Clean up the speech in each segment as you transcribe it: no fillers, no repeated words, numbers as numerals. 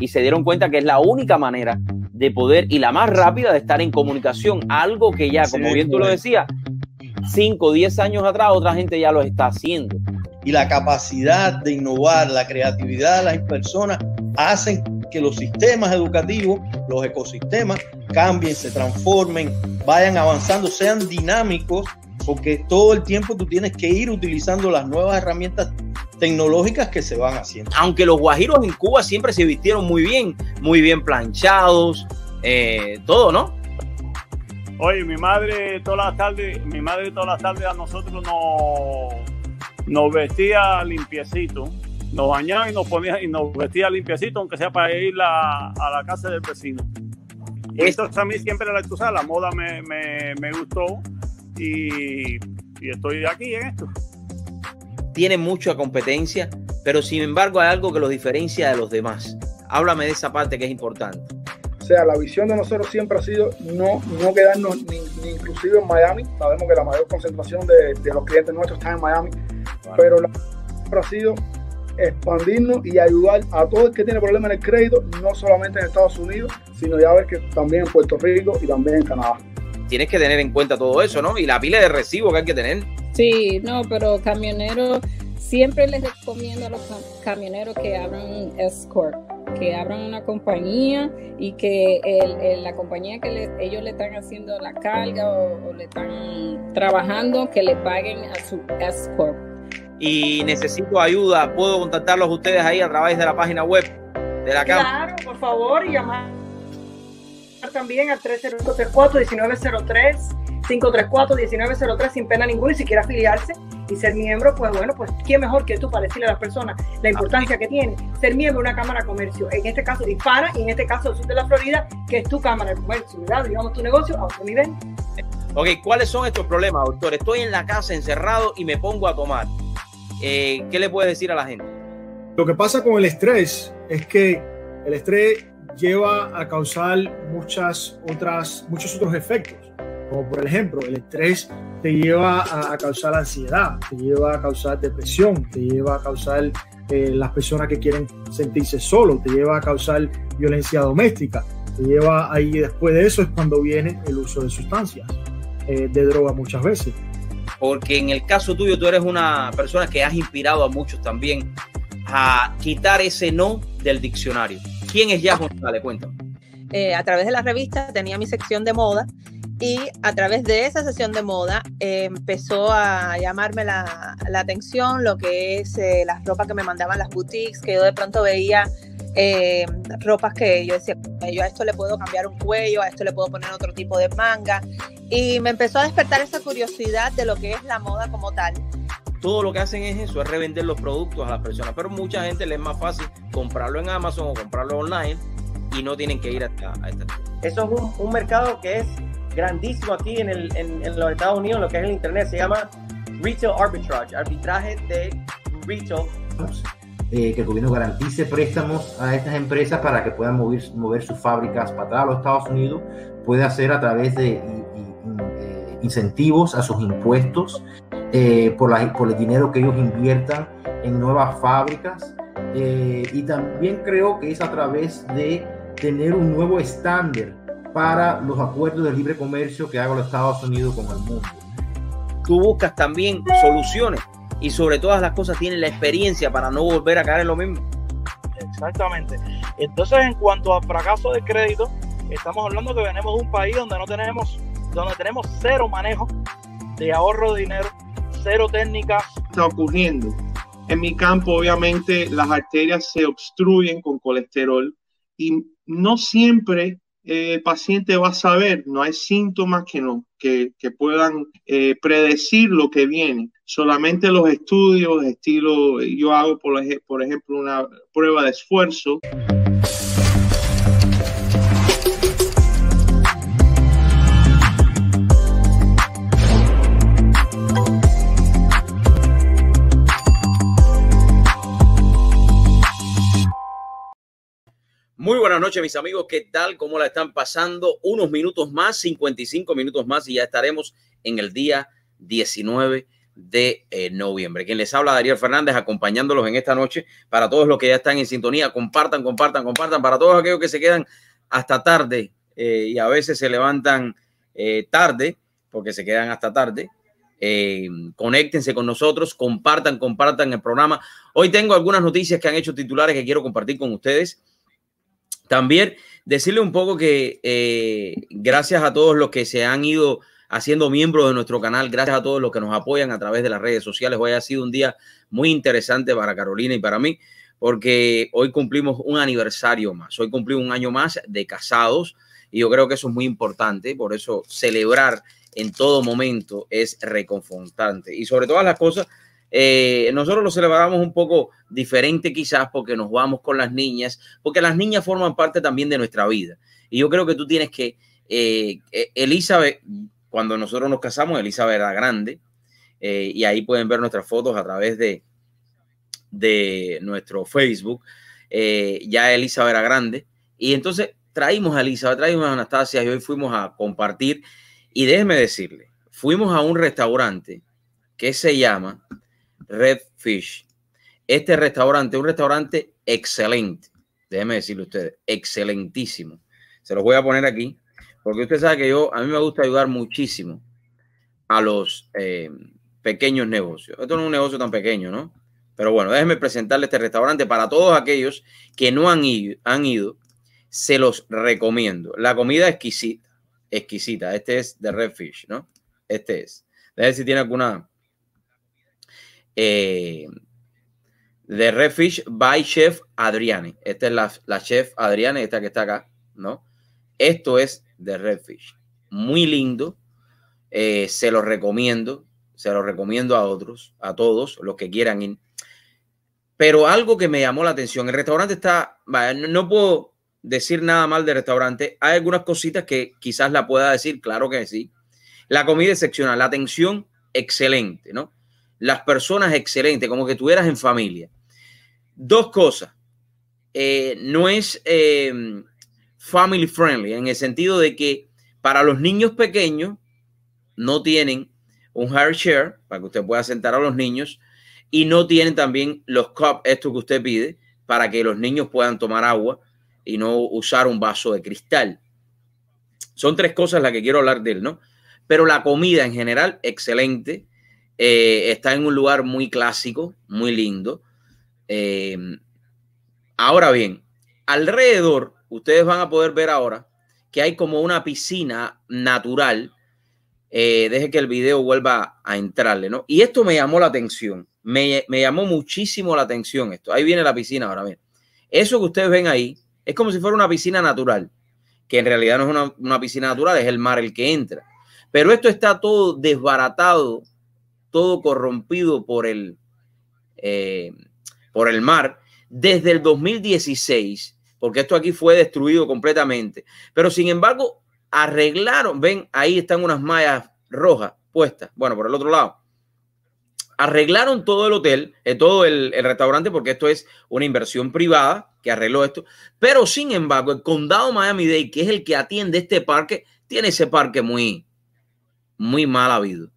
y se dieron cuenta que es la única manera de poder y la más rápida de estar en comunicación, algo que ya, como bien tú lo decías, 5, 10 años atrás otra gente ya lo está haciendo. Y la capacidad de innovar, la creatividad de las personas hacen que los sistemas educativos, los ecosistemas cambien, se transformen, vayan avanzando, sean dinámicos, porque todo el tiempo tú tienes que ir utilizando las nuevas herramientas tecnológicas que se van haciendo. Aunque los guajiros en Cuba siempre se vistieron muy bien planchados, todo, ¿no? Oye, mi madre todas las tardes a nosotros nos vestía limpiecito, nos bañaba y nos ponía y nos vestía limpiecito, aunque sea para ir a la casa del vecino. Esto a mí siempre era la moda me gustó. Y estoy aquí en esto. Tiene mucha competencia, pero sin embargo hay algo que los diferencia de los demás. Háblame de esa parte que es importante. O sea, la visión de nosotros siempre ha sido no quedarnos ni inclusive en Miami. Sabemos que la mayor concentración de los clientes nuestros está en Miami, claro. Pero la visión siempre ha sido expandirnos y ayudar a todo el que tiene problemas en el crédito, no solamente en Estados Unidos, sino ya ver que también en Puerto Rico y también en Canadá. Tienes que tener en cuenta todo eso, ¿no? Y la pila de recibo que hay que tener. Sí, no, pero camioneros, siempre les recomiendo a los camioneros que abran S-Corp, que abran una compañía y que la compañía que ellos le están haciendo la carga o le están trabajando, que le paguen a su S-Corp. Y necesito ayuda, ¿puedo contactarlos ustedes ahí a través de la página web de la Cámara? Claro, por favor, y llamar también al 305-34-1903, 534-1903 sin pena ninguna, y si quiere afiliarse y ser miembro, pues bueno, pues quién mejor que tú para decirle a las personas la importancia que tiene ser miembro de una Cámara de Comercio, en este caso de Hispana y en este caso del sur de la Florida, que es tu Cámara de Comercio, ¿verdad? Digamos tu negocio a otro nivel. Ok, ¿cuáles son estos problemas, doctor? Estoy en la casa encerrado y me pongo a tomar. ¿Qué le puedes decir a la gente? Lo que pasa con el estrés es que el estrés lleva a causar muchos otros efectos, como por ejemplo el estrés te lleva a causar ansiedad, te lleva a causar depresión, te lleva a causar las personas que quieren sentirse solos, te lleva a causar violencia doméstica, te lleva ahí. Después de eso es cuando viene el uso de sustancias, de droga muchas veces. Porque en el caso tuyo, tú eres una persona que has inspirado a muchos también a quitar ese no del diccionario. ¿Quién es Yahoo? Dale, cuéntame. A través de la revista tenía mi sección de moda y a través de esa sección de moda empezó a llamarme la atención lo que es las ropas que me mandaban las boutiques, que yo de pronto veía ropas que yo decía, yo a esto le puedo cambiar un cuello, a esto le puedo poner otro tipo de manga, y me empezó a despertar esa curiosidad de lo que es la moda como tal. Todo lo que hacen es eso, es revender los productos a las personas, pero mucha gente les es más fácil comprarlo en Amazon o comprarlo online y no tienen que ir a esta. Eso es un mercado que es grandísimo aquí en los Estados Unidos, lo que es el internet, se llama Retail Arbitrage, arbitraje de retail. Que el gobierno garantice préstamos a estas empresas para que puedan mover sus fábricas para atrás a los Estados Unidos, puede hacer a través de incentivos a sus impuestos, por el dinero que ellos inviertan en nuevas fábricas, y también creo que es a través de tener un nuevo estándar para los acuerdos de libre comercio que hagan los Estados Unidos con el mundo. Tú buscas también soluciones y sobre todas las cosas tienes la experiencia para no volver a caer en lo mismo. Exactamente. Entonces, en cuanto al fracaso de crédito, estamos hablando que venimos de un país donde tenemos cero manejo de ahorro de dinero, cero técnicas. Está ocurriendo. En mi campo, obviamente, las arterias se obstruyen con colesterol y no siempre el paciente va a saber, no hay síntomas que puedan predecir lo que viene. Solamente los estudios, estilo, yo hago, por ejemplo, una prueba de esfuerzo. Muy buenas noches, mis amigos. ¿Qué tal? ¿Cómo la están pasando? Unos minutos más, 55 minutos más, y ya estaremos en el día 19 de noviembre. Quien les habla, Dariel Fernández, acompañándolos en esta noche. Para todos los que ya están en sintonía, compartan, compartan, compartan. Para todos aquellos que se quedan hasta tarde y a veces se levantan tarde, porque se quedan hasta tarde, conéctense con nosotros, compartan, compartan el programa. Hoy tengo algunas noticias que han hecho titulares que quiero compartir con ustedes. También decirle un poco que gracias a todos los que se han ido haciendo miembros de nuestro canal, gracias a todos los que nos apoyan a través de las redes sociales. Hoy ha sido un día muy interesante para Carolina y para mí, porque hoy cumplimos un aniversario más. Hoy cumplimos un año más de casados y yo creo que eso es muy importante. Por eso celebrar en todo momento es reconfortante. Y sobre todas las cosas, nosotros lo celebramos un poco diferente quizás, porque nos vamos con las niñas, porque las niñas forman parte también de nuestra vida. Y yo creo que tú tienes que, Elizabeth, cuando nosotros nos casamos, Elizabeth era grande, y ahí pueden ver nuestras fotos a través de nuestro Facebook. Ya Elizabeth era grande y entonces traímos a Elizabeth, traímos a Anastasia y hoy fuimos a compartir. Y déjeme decirle, fuimos a un restaurante que se llama Redfish. Este restaurante es un restaurante excelente. Déjenme decirle a ustedes, excelentísimo. Se los voy a poner aquí porque usted sabe que a mí me gusta ayudar muchísimo a los pequeños negocios. Esto no es un negocio tan pequeño, ¿no? Pero bueno, déjenme presentarle este restaurante. Para todos aquellos que no han ido, se los recomiendo. La comida exquisita. Exquisita. Este es de Redfish, ¿no? Este es. A ver si tiene alguna. De Redfish by Chef Adriani. Esta es la Chef Adriani, esta que está acá, ¿no? Esto es de Redfish. Muy lindo. Se los recomiendo. Se los recomiendo a otros, a todos los que quieran ir. Pero algo que me llamó la atención. El restaurante está. No puedo decir nada mal de restaurante. Hay algunas cositas que quizás la pueda decir, claro que sí. La comida excepcional, la atención excelente, ¿no? Las personas excelentes, como que estuvieras en familia. Dos cosas. No es family friendly en el sentido de que para los niños pequeños no tienen un hard share para que usted pueda sentar a los niños y no tienen también los cups, estos que usted pide, para que los niños puedan tomar agua y no usar un vaso de cristal. Son tres cosas las que quiero hablar de él, ¿no? Pero la comida en general, excelente. Está en un lugar muy clásico, muy lindo. Ahora bien, alrededor, ustedes van a poder ver ahora que hay como una piscina natural. Deje que el video vuelva a entrarle, ¿no? Y esto me llamó la atención. Me llamó muchísimo la atención esto. Ahí viene la piscina ahora, miren. Eso que ustedes ven ahí es como si fuera una piscina natural, que en realidad no es una piscina natural, es el mar el que entra. Pero esto está todo desbaratado, todo corrompido por el mar desde el 2016, porque esto aquí fue destruido completamente. Pero sin embargo, arreglaron, ven, ahí están unas mallas rojas puestas, bueno, por el otro lado. Arreglaron todo el hotel, todo el restaurante, porque esto es una inversión privada que arregló esto. Pero sin embargo, el condado Miami-Dade, que es el que atiende este parque, tiene ese parque muy, muy mal habido.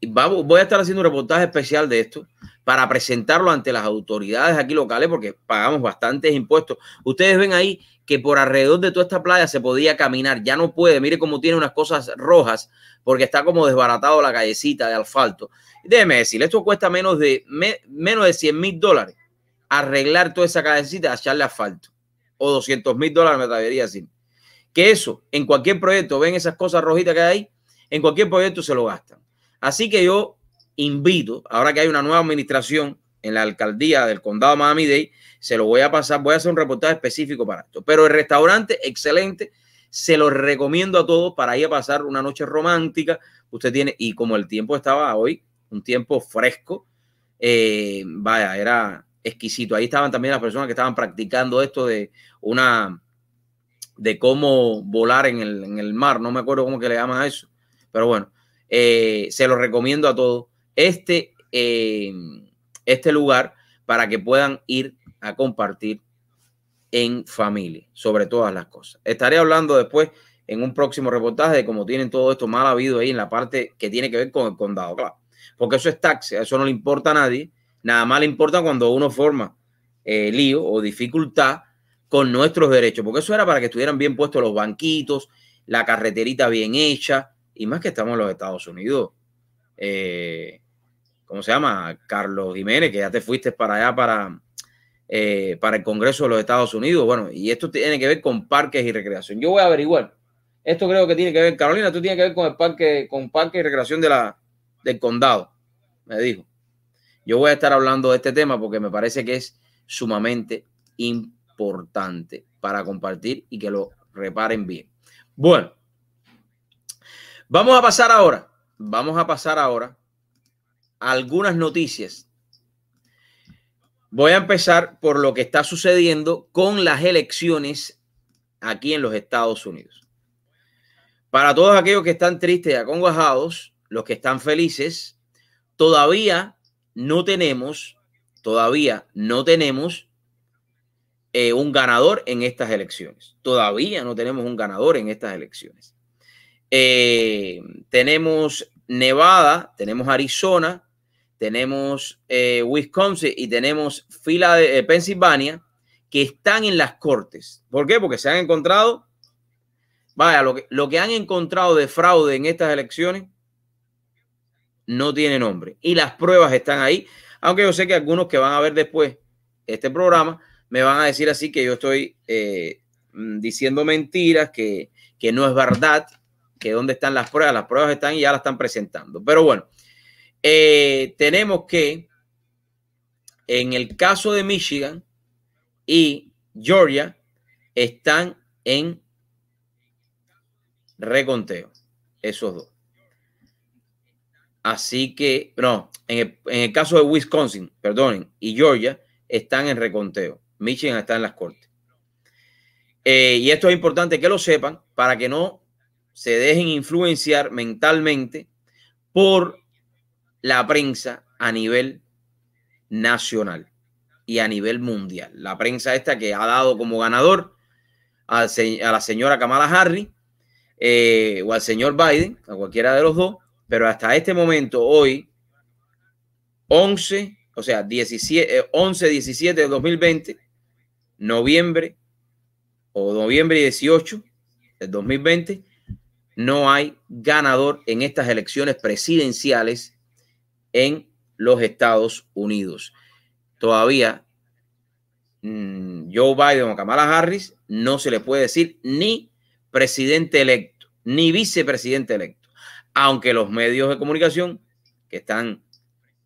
Y voy a estar haciendo un reportaje especial de esto para presentarlo ante las autoridades aquí locales, porque pagamos bastantes impuestos. Ustedes ven ahí que por alrededor de toda esta playa se podía caminar. Ya no puede. Mire cómo tiene unas cosas rojas, porque está como desbaratado la callecita de asfalto. Déjeme decir, esto cuesta menos de $100,000 arreglar toda esa callecita, echarle asfalto, o $200,000 me atrevería a decir. Que eso, en cualquier proyecto, ven esas cosas rojitas que hay ahí, en cualquier proyecto se lo gastan. Así que yo invito, ahora que hay una nueva administración en la alcaldía del condado Miami-Dade, se lo voy a pasar, voy a hacer un reportaje específico para esto. Pero el restaurante, excelente. Se los recomiendo a todos para ir a pasar una noche romántica. Usted tiene, y como el tiempo estaba hoy, un tiempo fresco, era exquisito. Ahí estaban también las personas que estaban practicando esto de cómo volar en el mar. No me acuerdo cómo que le llaman a eso, pero bueno, se los recomiendo a todos. Este lugar para que puedan ir a compartir en familia, sobre todas las cosas. Estaré hablando después en un próximo reportaje de cómo tienen todo esto mal habido ahí en la parte que tiene que ver con el condado. Claro. porque eso es taxi, eso no le importa a nadie. Nada más le importa cuando uno forma lío o dificultad con nuestros derechos, porque eso era para que estuvieran bien puestos los banquitos, la carreterita bien hecha, y más que estamos en los Estados Unidos. ¿Cómo se llama? Carlos Jiménez, que ya te fuiste para allá, para el Congreso de los Estados Unidos. Bueno, y esto tiene que ver con parques y recreación. Yo voy a averiguar. Esto creo que tiene que ver, Carolina, tú tienes que ver con el parque, con parque y recreación de del condado, me dijo. Yo voy a estar hablando de este tema porque me parece que es sumamente importante para compartir y que lo reparen bien. Bueno, vamos a pasar ahora a algunas noticias. Voy a empezar por lo que está sucediendo con las elecciones aquí en los Estados Unidos. Para todos aquellos que están tristes y acongojados, los que están felices, todavía no tenemos un ganador en estas elecciones. Tenemos Nevada, tenemos Arizona, tenemos Wisconsin y tenemos Pensilvania, que están en las cortes. ¿Por qué? Porque se han encontrado, vaya, lo que han encontrado de fraude en estas elecciones no tiene nombre. Y las pruebas están ahí. Aunque yo sé que algunos que van a ver después este programa me van a decir así que yo estoy diciendo mentiras, que no es verdad, que dónde están las pruebas. Las pruebas están y ya las están presentando. Pero bueno, tenemos que en el caso de Michigan y Georgia están en reconteo, esos dos. Así que, no, en el caso de Wisconsin, perdonen, y Georgia están en reconteo. Michigan está en las cortes. Y esto es importante que lo sepan para que no se dejen influenciar mentalmente por la prensa a nivel nacional y a nivel mundial. La prensa esta que ha dado como ganador a la señora Kamala Harris o al señor Biden, a cualquiera de los dos. Pero hasta este momento, hoy, 11-17 de 2020, noviembre 18 de 2020, no hay ganador en estas elecciones presidenciales en los Estados Unidos. Todavía Joe Biden o Kamala Harris no se le puede decir ni presidente electo, ni vicepresidente electo. Aunque los medios de comunicación que están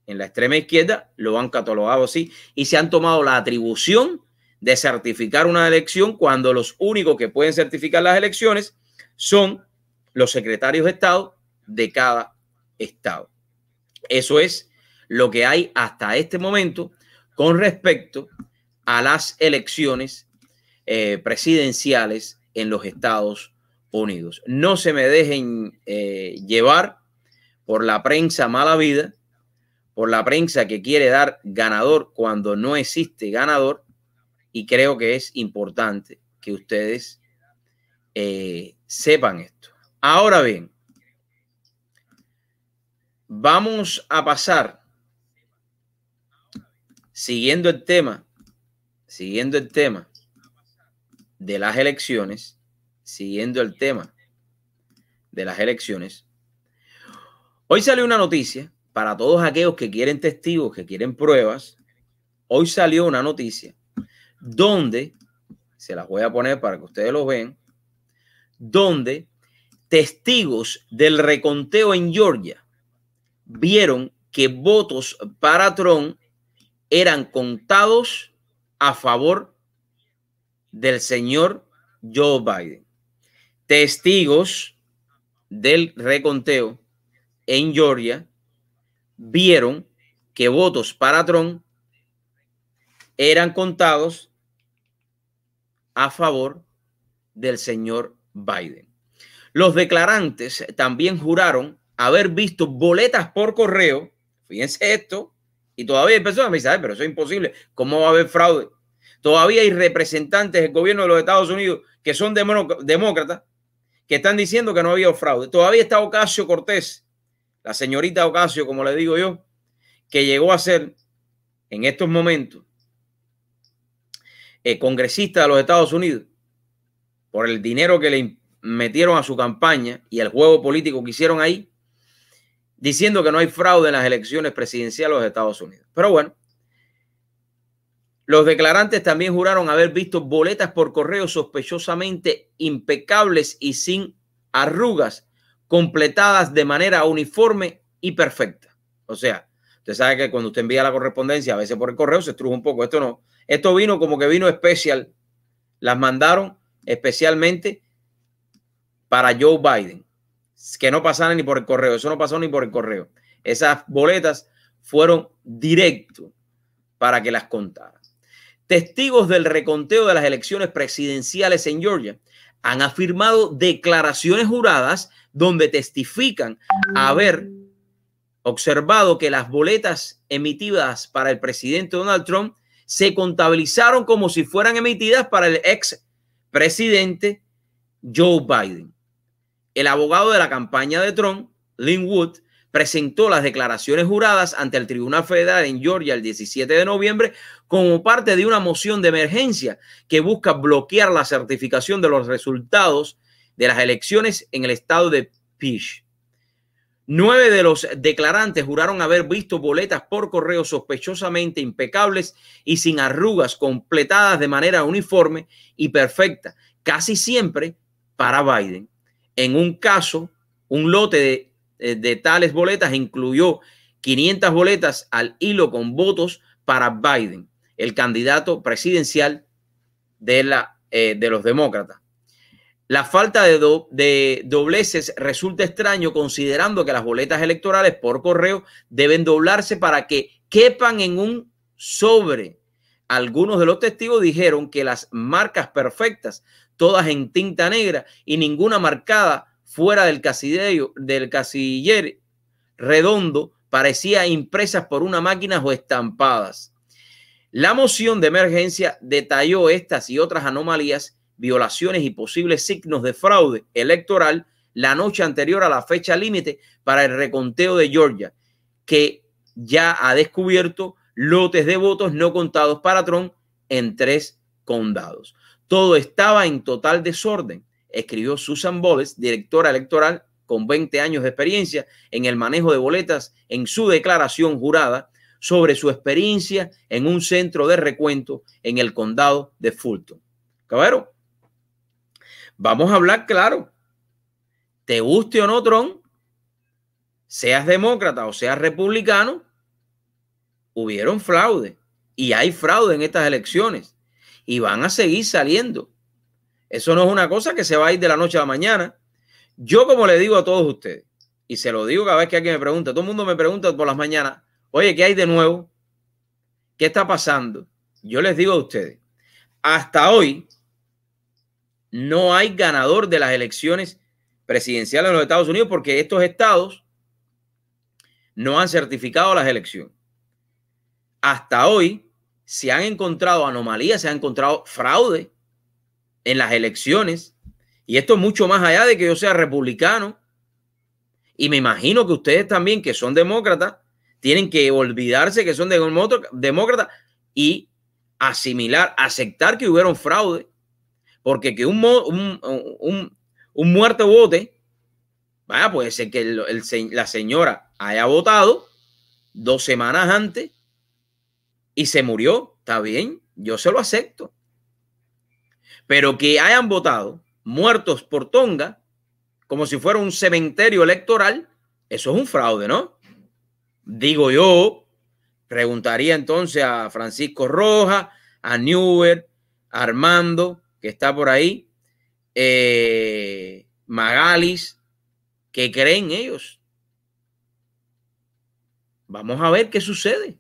en la extrema izquierda lo han catalogado así y se han tomado la atribución de certificar una elección cuando los únicos que pueden certificar las elecciones son los secretarios de Estado de cada estado. Eso es lo que hay hasta este momento con respecto a las elecciones presidenciales en los Estados Unidos. No se me dejen llevar por la prensa mala vida, por la prensa que quiere dar ganador cuando no existe ganador, y creo que es importante que ustedes sepan esto. Ahora bien, vamos a pasar, siguiendo el tema de las elecciones, hoy salió una noticia para todos aquellos que quieren testigos, que quieren pruebas. Hoy salió una noticia donde, se las voy a poner para que ustedes lo vean, donde testigos del reconteo en Georgia vieron que votos para Trump eran contados a favor del señor Joe Biden. Testigos del reconteo en Georgia vieron que votos para Trump eran contados a favor del señor Biden. Los declarantes también juraron haber visto boletas por correo. Fíjense esto. Y todavía hay personas que me dicen, pero eso es imposible. ¿Cómo va a haber fraude? Todavía hay representantes del gobierno de los Estados Unidos que son demócratas, que están diciendo que no había fraude. Todavía está Ocasio Cortés, la señorita Ocasio, como le digo yo, que llegó a ser en estos momentos congresista de los Estados Unidos por el dinero que le metieron a su campaña y el juego político que hicieron ahí, diciendo que no hay fraude en las elecciones presidenciales de los Estados Unidos. Pero bueno, los declarantes también juraron haber visto boletas por correo sospechosamente impecables y sin arrugas, completadas de manera uniforme y perfecta. O sea, usted sabe que cuando usted envía la correspondencia, a veces por el correo se estruja un poco. Esto no. Esto vino como que vino especial. Las mandaron especialmente para Joe Biden, que no pasaran ni por el correo. Eso no pasó ni por el correo. Esas boletas fueron directo para que las contara. Testigos del reconteo de las elecciones presidenciales en Georgia han afirmado declaraciones juradas donde testifican haber observado que las boletas emitidas para el presidente Donald Trump se contabilizaron como si fueran emitidas para el ex presidente Joe Biden. El abogado de la campaña de Trump, Lin Wood, presentó las declaraciones juradas ante el Tribunal Federal en Georgia el 17 de noviembre como parte de una moción de emergencia que busca bloquear la certificación de los resultados de las elecciones en el estado de Peach. 9 de los declarantes juraron haber visto boletas por correo sospechosamente impecables y sin arrugas, completadas de manera uniforme y perfecta, casi siempre para Biden. En un caso, un lote de tales boletas incluyó 500 boletas al hilo con votos para Biden, el candidato presidencial de los demócratas. La falta de dobleces resulta extraño, considerando que las boletas electorales por correo deben doblarse para que quepan en un sobre. Algunos de los testigos dijeron que las marcas perfectas, todas en tinta negra y ninguna marcada fuera del casillero redondo, parecía impresas por una máquina o estampadas. La moción de emergencia detalló estas y otras anomalías, violaciones y posibles signos de fraude electoral la noche anterior a la fecha límite para el reconteo de Georgia, que ya ha descubierto lotes de votos no contados para Trump en 3 condados. Todo estaba en total desorden, escribió Susan Boles, directora electoral con 20 años de experiencia en el manejo de boletas, en su declaración jurada sobre su experiencia en un centro de recuento en el condado de Fulton. Caballero, vamos a hablar claro. Te guste o no Trump, seas demócrata o seas republicano, hubieron fraude y hay fraude en estas elecciones y van a seguir saliendo. Eso no es una cosa que se va a ir de la noche a la mañana. Yo, como le digo a todos ustedes, y se lo digo cada vez que alguien me pregunta, todo el mundo me pregunta por las mañanas, oye, ¿qué hay de nuevo? ¿Qué está pasando? Yo les digo a ustedes, hasta hoy no hay ganador de las elecciones presidenciales en los Estados Unidos porque estos estados no han certificado las elecciones. Hasta hoy se han encontrado anomalías, se han encontrado fraude en las elecciones, y esto es mucho más allá de que yo sea republicano, y me imagino que ustedes también, que son demócratas, tienen que olvidarse que son demócratas y asimilar, aceptar que hubieron fraude, porque que un muerto vote, vaya, puede ser que la señora haya votado 2 semanas antes y se murió, está bien, yo se lo acepto. Pero que hayan votado muertos por Tonga, como si fuera un cementerio electoral, eso es un fraude, ¿no? Digo yo, preguntaría entonces a Francisco Rojas, a Neuer, a Armando, que está por ahí, Magalis, ¿qué creen ellos? Vamos a ver qué sucede.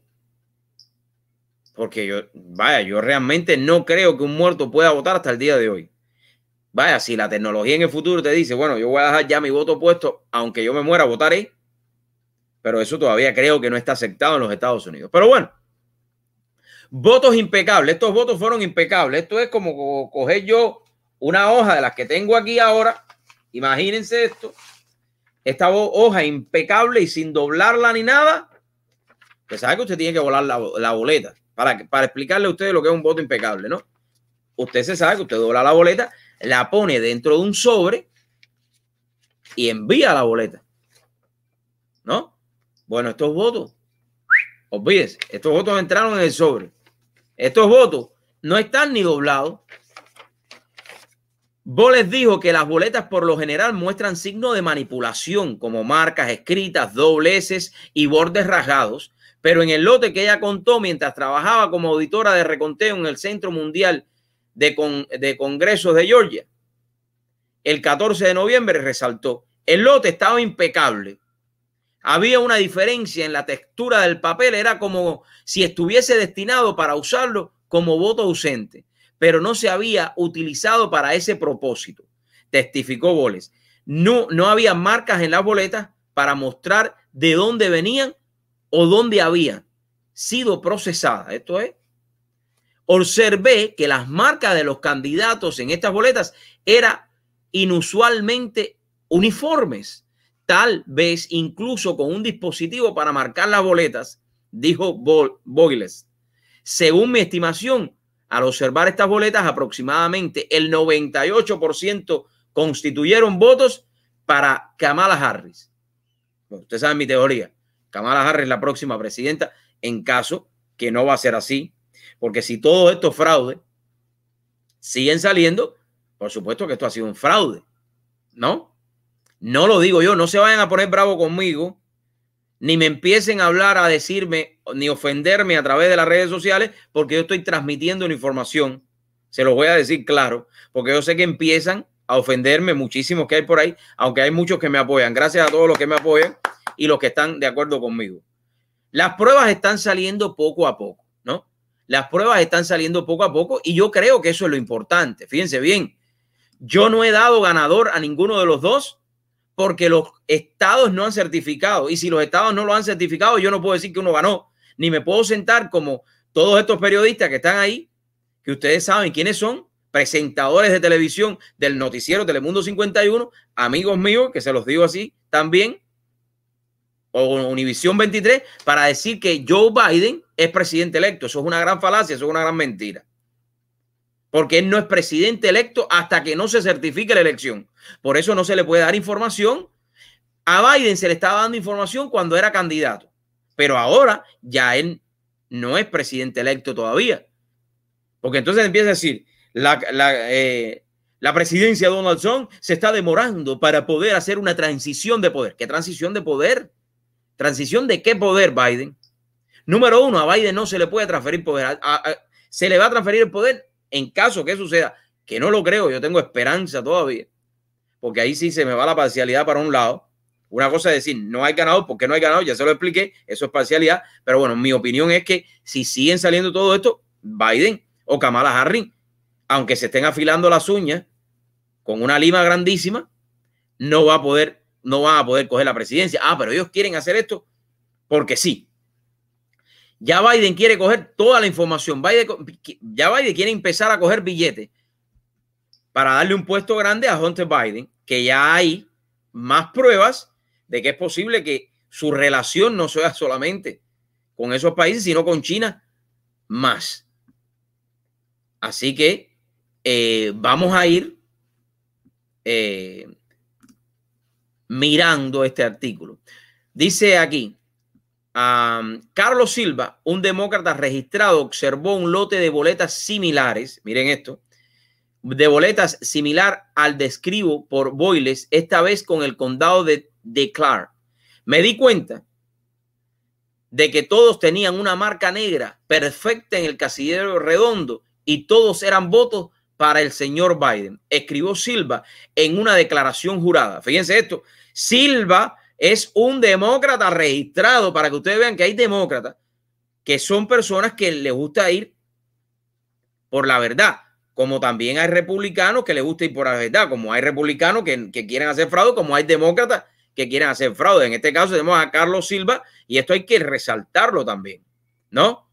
Porque yo realmente no creo que un muerto pueda votar hasta el día de hoy. Vaya, si la tecnología en el futuro te dice, bueno, yo voy a dejar ya mi voto puesto, aunque yo me muera, votaré. Pero eso todavía creo que no está aceptado en los Estados Unidos. Pero bueno, votos impecables. Estos votos fueron impecables. Esto es como coger yo una hoja de las que tengo aquí ahora. Imagínense esto. esta hoja impecable y sin doblarla ni nada, que sabe que usted tiene que volar la boleta para explicarle a ustedes lo que es un voto impecable, ¿no? Usted se sabe que usted dobla la boleta, la pone dentro de un sobre y envía la boleta, ¿no? Bueno, estos votos, olvídese, estos votos entraron en el sobre. Estos votos no están ni doblados. Boles dijo que las boletas por lo general muestran signos de manipulación como marcas escritas, dobleces y bordes rasgados, pero en el lote que ella contó mientras trabajaba como auditora de reconteo en el Centro Mundial de Congresos de Georgia, el 14 de noviembre resaltó, el lote estaba impecable. Había una diferencia en la textura del papel, era como si estuviese destinado para usarlo como voto ausente, pero no se había utilizado para ese propósito, testificó Boles. No había marcas en las boletas para mostrar de dónde venían o dónde habían sido procesadas. Esto es, observé que las marcas de los candidatos en estas boletas eran inusualmente uniformes, tal vez incluso con un dispositivo para marcar las boletas, dijo Boyles. Según mi estimación, al observar estas boletas, aproximadamente el 98% constituyeron votos para Kamala Harris. Bueno, ustedes saben mi teoría. Kamala Harris es la próxima presidenta, en caso que no va a ser así. Porque si todos estos fraudes siguen saliendo, por supuesto que esto ha sido un fraude. ¿No? No lo digo yo. No se vayan a poner bravo conmigo, ni me empiecen a hablar, a decirme, ni ofenderme a través de las redes sociales, porque yo estoy transmitiendo una información. Se los voy a decir claro, porque yo sé que empiezan a ofenderme muchísimos que hay por ahí, aunque hay muchos que me apoyan. Gracias a todos los que me apoyan y los que están de acuerdo conmigo. Las pruebas están saliendo poco a poco, ¿no? Las pruebas están saliendo poco a poco y yo creo que eso es lo importante. Fíjense bien, yo no he dado ganador a ninguno de los dos, porque los estados no han certificado. Y si los estados no lo han certificado, yo no puedo decir que uno ganó, ni me puedo sentar como todos estos periodistas que están ahí, que ustedes saben quiénes son, presentadores de televisión del noticiero Telemundo 51, amigos míos, que se los digo así también, o Univisión 23, para decir que Joe Biden es presidente electo. Eso es una gran falacia, eso es una gran mentira. Porque él no es presidente electo hasta que no se certifique la elección. Por eso no se le puede dar información. A Biden se le estaba dando información cuando era candidato, pero ahora ya él no es presidente electo todavía. Porque entonces empieza a decir, la presidencia de Donald Trump se está demorando para poder hacer una transición de poder. ¿Qué transición de poder? ¿Transición de qué poder, Biden? Número uno, a Biden no se le puede transferir poder. Se le va a transferir el poder en caso que suceda, que no lo creo, yo tengo esperanza todavía, porque ahí sí se me va la parcialidad para un lado. Una cosa es decir, no hay ganador, porque no hay ganador, ya se lo expliqué, eso es parcialidad. Pero bueno, mi opinión es que si siguen saliendo todo esto, Biden o Kamala Harris, aunque se estén afilando las uñas con una lima grandísima, no van a poder coger la presidencia. Ah, pero ellos quieren hacer esto porque sí. Ya Biden quiere coger toda la información. Ya Biden quiere empezar a coger billetes para darle un puesto grande a Hunter Biden, que ya hay más pruebas de que es posible que su relación no sea solamente con esos países, sino con China más. Así que vamos a ir mirando este artículo. Dice aquí, Carlos Silva, un demócrata registrado, observó un lote de boletas similares. Miren esto, de boletas similar al descrito por Boyles, esta vez con el condado de Clark. Me di cuenta de que todos tenían una marca negra perfecta en el casillero redondo y todos eran votos para el señor Biden, escribió Silva en una declaración jurada. Fíjense esto, Silva es un demócrata registrado, para que ustedes vean que hay demócratas que son personas que les gusta ir por la verdad, como también hay republicanos que les gusta ir por la verdad, como hay republicanos que quieren hacer fraude, como hay demócratas que quieren hacer fraude. En este caso tenemos a Carlos Silva y esto hay que resaltarlo también, ¿no?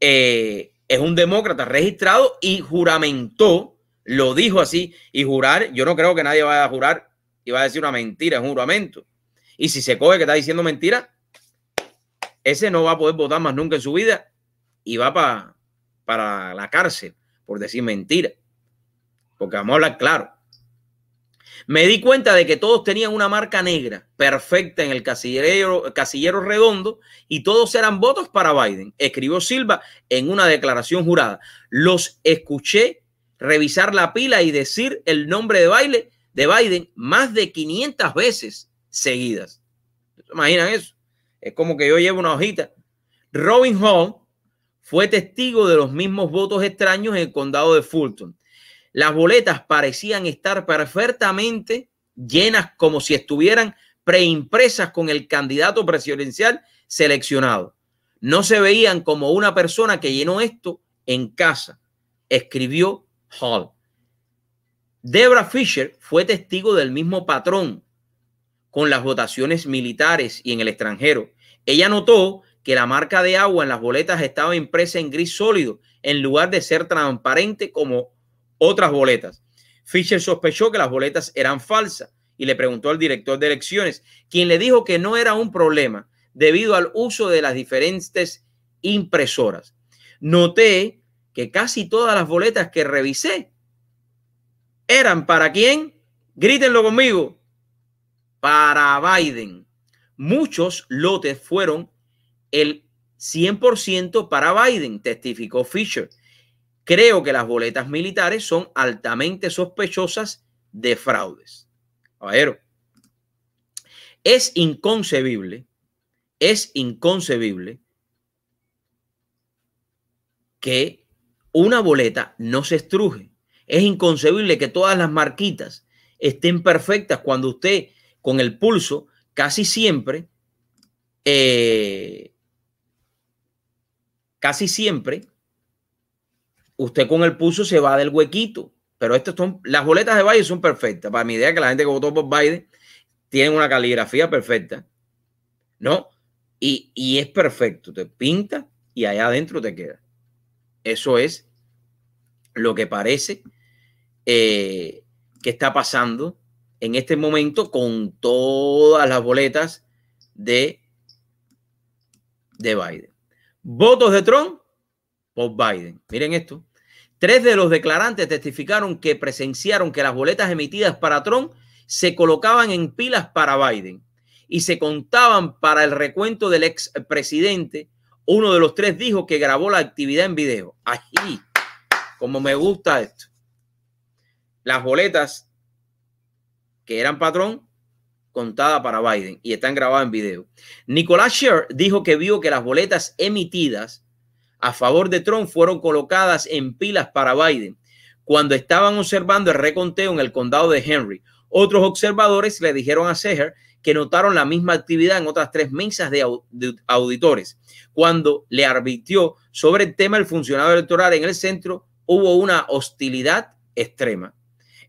Es un demócrata registrado y juramentó, lo dijo así, y jurar, yo no creo que nadie vaya a jurar y va a decir una mentira, es un juramento. Y si se coge que está diciendo mentira, ese no va a poder votar más nunca en su vida y va para la cárcel por decir mentira. Porque vamos a hablar claro. Me di cuenta de que todos tenían una marca negra perfecta en el casillero redondo y todos eran votos para Biden, escribió Silva en una declaración jurada. Los escuché revisar la pila y decir el nombre de Biden más de 500 veces seguidas. ¿Imaginan eso? Es como que yo llevo una hojita. Robin Hall fue testigo de los mismos votos extraños en el condado de Fulton. Las boletas parecían estar perfectamente llenas como si estuvieran preimpresas con el candidato presidencial seleccionado. No se veían como una persona que llenó esto en casa, escribió Hall. Debra Fisher fue testigo del mismo patrón con las votaciones militares y en el extranjero. Ella notó que la marca de agua en las boletas estaba impresa en gris sólido en lugar de ser transparente como otras boletas. Fisher sospechó que las boletas eran falsas y le preguntó al director de elecciones, quien le dijo que no era un problema debido al uso de las diferentes impresoras. Noté que casi todas las boletas que revisé eran para ¿quién? Grítenlo conmigo. Para Biden. Muchos lotes fueron el 100% para Biden, testificó Fisher. Creo que las boletas militares son altamente sospechosas de fraudes. Caballero, es inconcebible que una boleta no se estruje. Es inconcebible que todas las marquitas estén perfectas cuando usted con el pulso casi siempre usted con el pulso se va del huequito, pero estas son las boletas de Biden, son perfectas. Para mi idea es que la gente que votó por Biden tiene una caligrafía perfecta, ¿no? Y es perfecto, te pinta y allá adentro te queda. Eso es lo que parece que está pasando en este momento con todas las boletas de Biden. Votos de Trump por Biden. Miren esto. 3 de los declarantes testificaron que presenciaron que las boletas emitidas para Trump se colocaban en pilas para Biden y se contaban para el recuento del expresidente. Uno de los 3 dijo que grabó la actividad en video. Ahí, como me gusta esto. Las boletas que eran para Trump contadas para Biden y están grabadas en video. Nicolás Scherr dijo que vio que las boletas emitidas a favor de Trump fueron colocadas en pilas para Biden cuando estaban observando el reconteo en el condado de Henry. Otros observadores le dijeron a Scherr que notaron la misma actividad en otras 3 mesas de auditores. Cuando le arbitró sobre el tema el funcionario electoral en el centro, hubo una hostilidad extrema.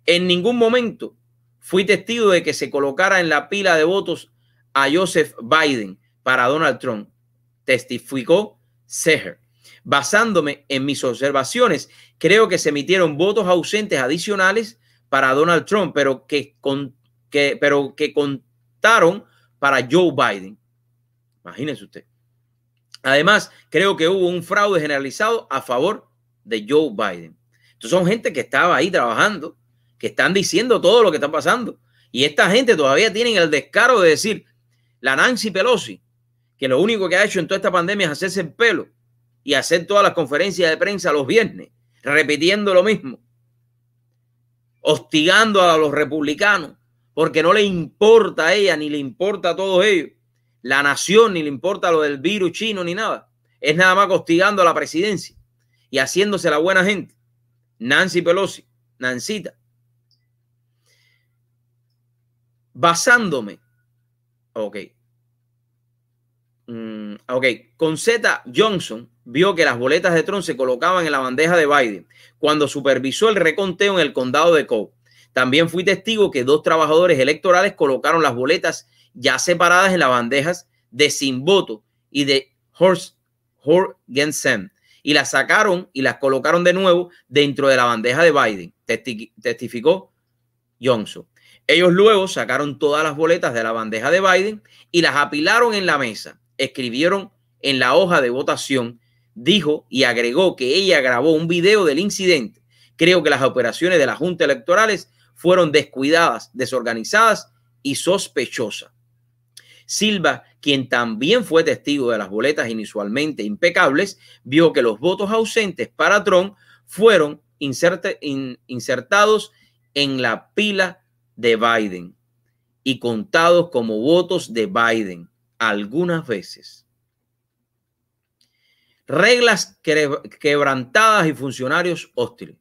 En ningún momento fui testigo de que se colocara en la pila de votos a Joseph Biden para Donald Trump, testificó Scherr. Basándome en mis observaciones, creo que se emitieron votos ausentes adicionales para Donald Trump, pero que contaron para Joe Biden. Imagínense usted. Además, creo que hubo un fraude generalizado a favor de Joe Biden. Entonces son gente que estaba ahí trabajando, que están diciendo todo lo que está pasando. Y esta gente todavía tienen el descaro de decir la Nancy Pelosi, que lo único que ha hecho en toda esta pandemia es hacerse el pelo y hacer todas las conferencias de prensa los viernes, repitiendo lo mismo, hostigando a los republicanos, porque no le importa a ella, ni le importa a todos ellos, la nación, ni le importa lo del virus chino, ni nada. Es nada más hostigando a la presidencia y haciéndose la buena gente. Nancy Pelosi, Nancita. Basándome, con Z Johnson vio que las boletas de Trump se colocaban en la bandeja de Biden cuando supervisó el reconteo en el condado de Cobb. También fui testigo que 2 trabajadores electorales colocaron las boletas ya separadas en las bandejas de sin voto y de Jorgensen y las sacaron y las colocaron de nuevo dentro de la bandeja de Biden, testificó Johnson. Ellos luego sacaron todas las boletas de la bandeja de Biden y las apilaron en la mesa. Escribieron en la hoja de votación, dijo y agregó que ella grabó un video del incidente. Creo que las operaciones de la Junta Electorales fueron descuidadas, desorganizadas y sospechosas. Silva, quien también fue testigo de las boletas inusualmente impecables, vio que los votos ausentes para Trump fueron insertados en la pila de Biden y contados como votos de Biden algunas veces. Reglas quebrantadas y funcionarios hostiles.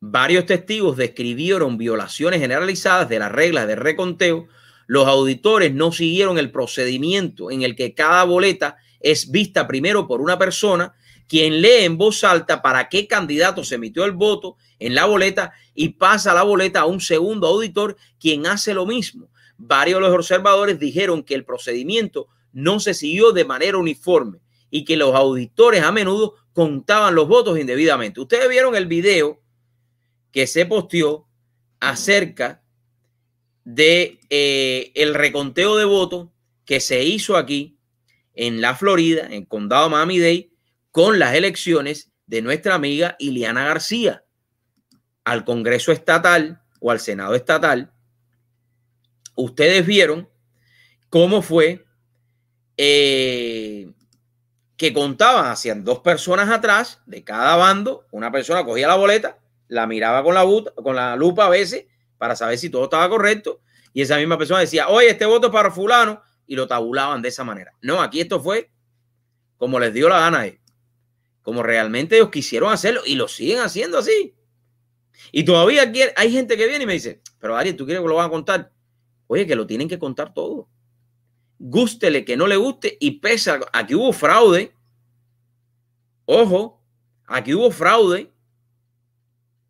Varios testigos describieron violaciones generalizadas de las reglas de reconteo. Los auditores no siguieron el procedimiento en el que cada boleta es vista primero por una persona, quien lee en voz alta para qué candidato se emitió el voto en la boleta y pasa la boleta a un segundo auditor, quien hace lo mismo. Varios de los observadores dijeron que el procedimiento no se siguió de manera uniforme y que los auditores a menudo contaban los votos indebidamente. Ustedes vieron el video que se posteó acerca de el reconteo de votos que se hizo aquí en la Florida, en el condado Miami-Dade, con las elecciones de nuestra amiga Ileana García al Congreso estatal o al Senado estatal. Ustedes vieron cómo fue que contaban, hacían dos personas atrás de cada bando. Una persona cogía la boleta, la miraba con la lupa a veces para saber si todo estaba correcto. Y esa misma persona decía, oye, este voto es para fulano, y lo tabulaban de esa manera. No, aquí esto fue como les dio la gana a ellos, como realmente ellos quisieron hacerlo, y lo siguen haciendo así. Y todavía aquí hay gente que viene y me dice, pero Ariel, ¿tú quieres que lo van a contar? Oye, que lo tienen que contar todo. Gústele que no le guste, y pese a que hubo fraude, ojo, aquí hubo fraude,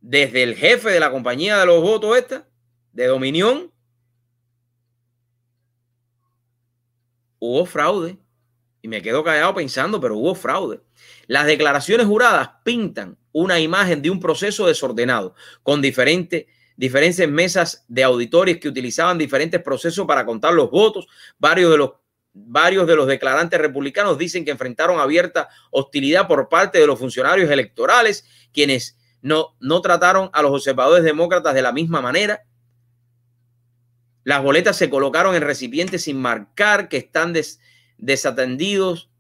desde el jefe de la compañía de los votos esta, de Dominion, hubo fraude. Y me quedo callado pensando, pero hubo fraude. Las declaraciones juradas pintan una imagen de un proceso desordenado, con diferentes mesas de auditores que utilizaban diferentes procesos para contar los votos. Varios de los declarantes republicanos dicen que enfrentaron abierta hostilidad por parte de los funcionarios electorales, quienes no trataron a los observadores demócratas de la misma manera. Las boletas se colocaron en recipientes sin marcar que están desatendidos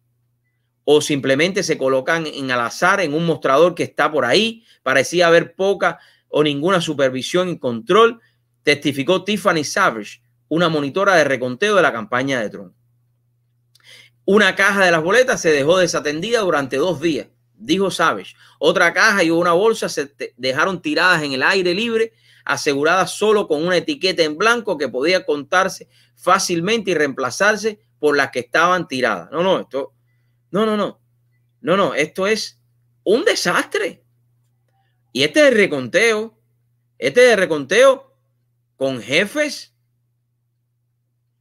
o simplemente se colocan en al azar en un mostrador que está por ahí. Parecía haber poca o ninguna supervisión y control, testificó Tiffany Savage, una monitora de reconteo de la campaña de Trump. Una caja de las boletas se dejó desatendida durante 2 días. Dijo Savage, otra caja y una bolsa se dejaron tiradas en el aire libre, aseguradas solo con una etiqueta en blanco que podía contarse fácilmente y reemplazarse por las que estaban tiradas. No, esto es un desastre. Y este es el reconteo con jefes,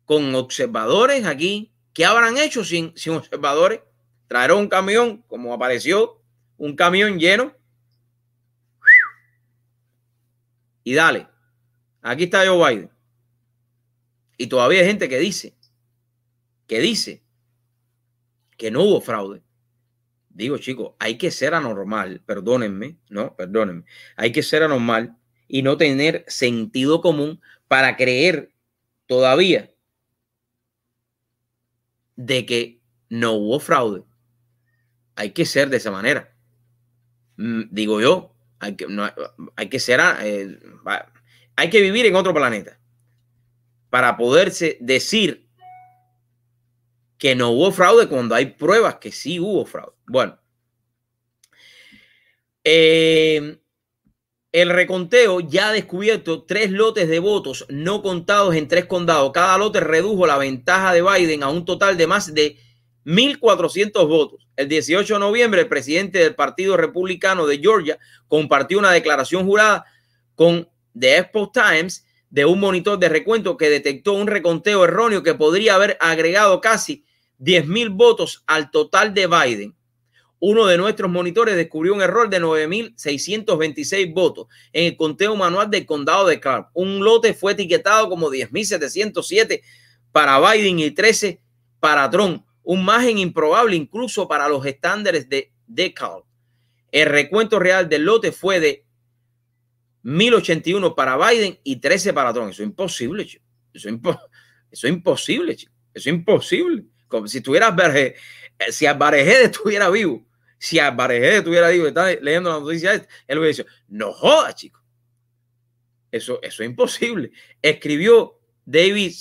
con observadores aquí. ¿Qué habrán hecho sin observadores? Trajeron un camión, como apareció, un camión lleno. Y dale, aquí está Joe Biden. Y todavía hay gente que dice que no hubo fraude. Digo, chicos, hay que ser anormal, perdónenme. Hay que ser anormal y no tener sentido común para creer todavía de que no hubo fraude. Hay que ser de esa manera. Digo yo, hay que vivir en otro planeta para poderse decir que no hubo fraude cuando hay pruebas que sí hubo fraude. Bueno, el reconteo ya ha descubierto 3 lotes de votos no contados en 3 condados. Cada lote redujo la ventaja de Biden a un total de más de 1.400 votos. El 18 de noviembre, el presidente del Partido Republicano de Georgia compartió una declaración jurada con The Epoch Times de un monitor de recuento que detectó un reconteo erróneo que podría haber agregado casi 10.000 votos al total de Biden. uno de nuestros monitores descubrió un error de 9.626 votos en el conteo manual del condado de Clark. Un lote fue etiquetado como 10.707 para Biden y 13 para Trump. Un margen improbable incluso para los estándares de Clark. El recuento real del lote fue de 1.081 para Biden y 13 para Trump. Eso es imposible, chico. Eso es imposible, chico. Eso es imposible. Como si estuvieras verge. Si Alvarejede estuviera vivo, si Alvarejede estuviera vivo, está leyendo la noticia esta, él hubiera dicho, no jodas, chicos. Eso es imposible. Escribió David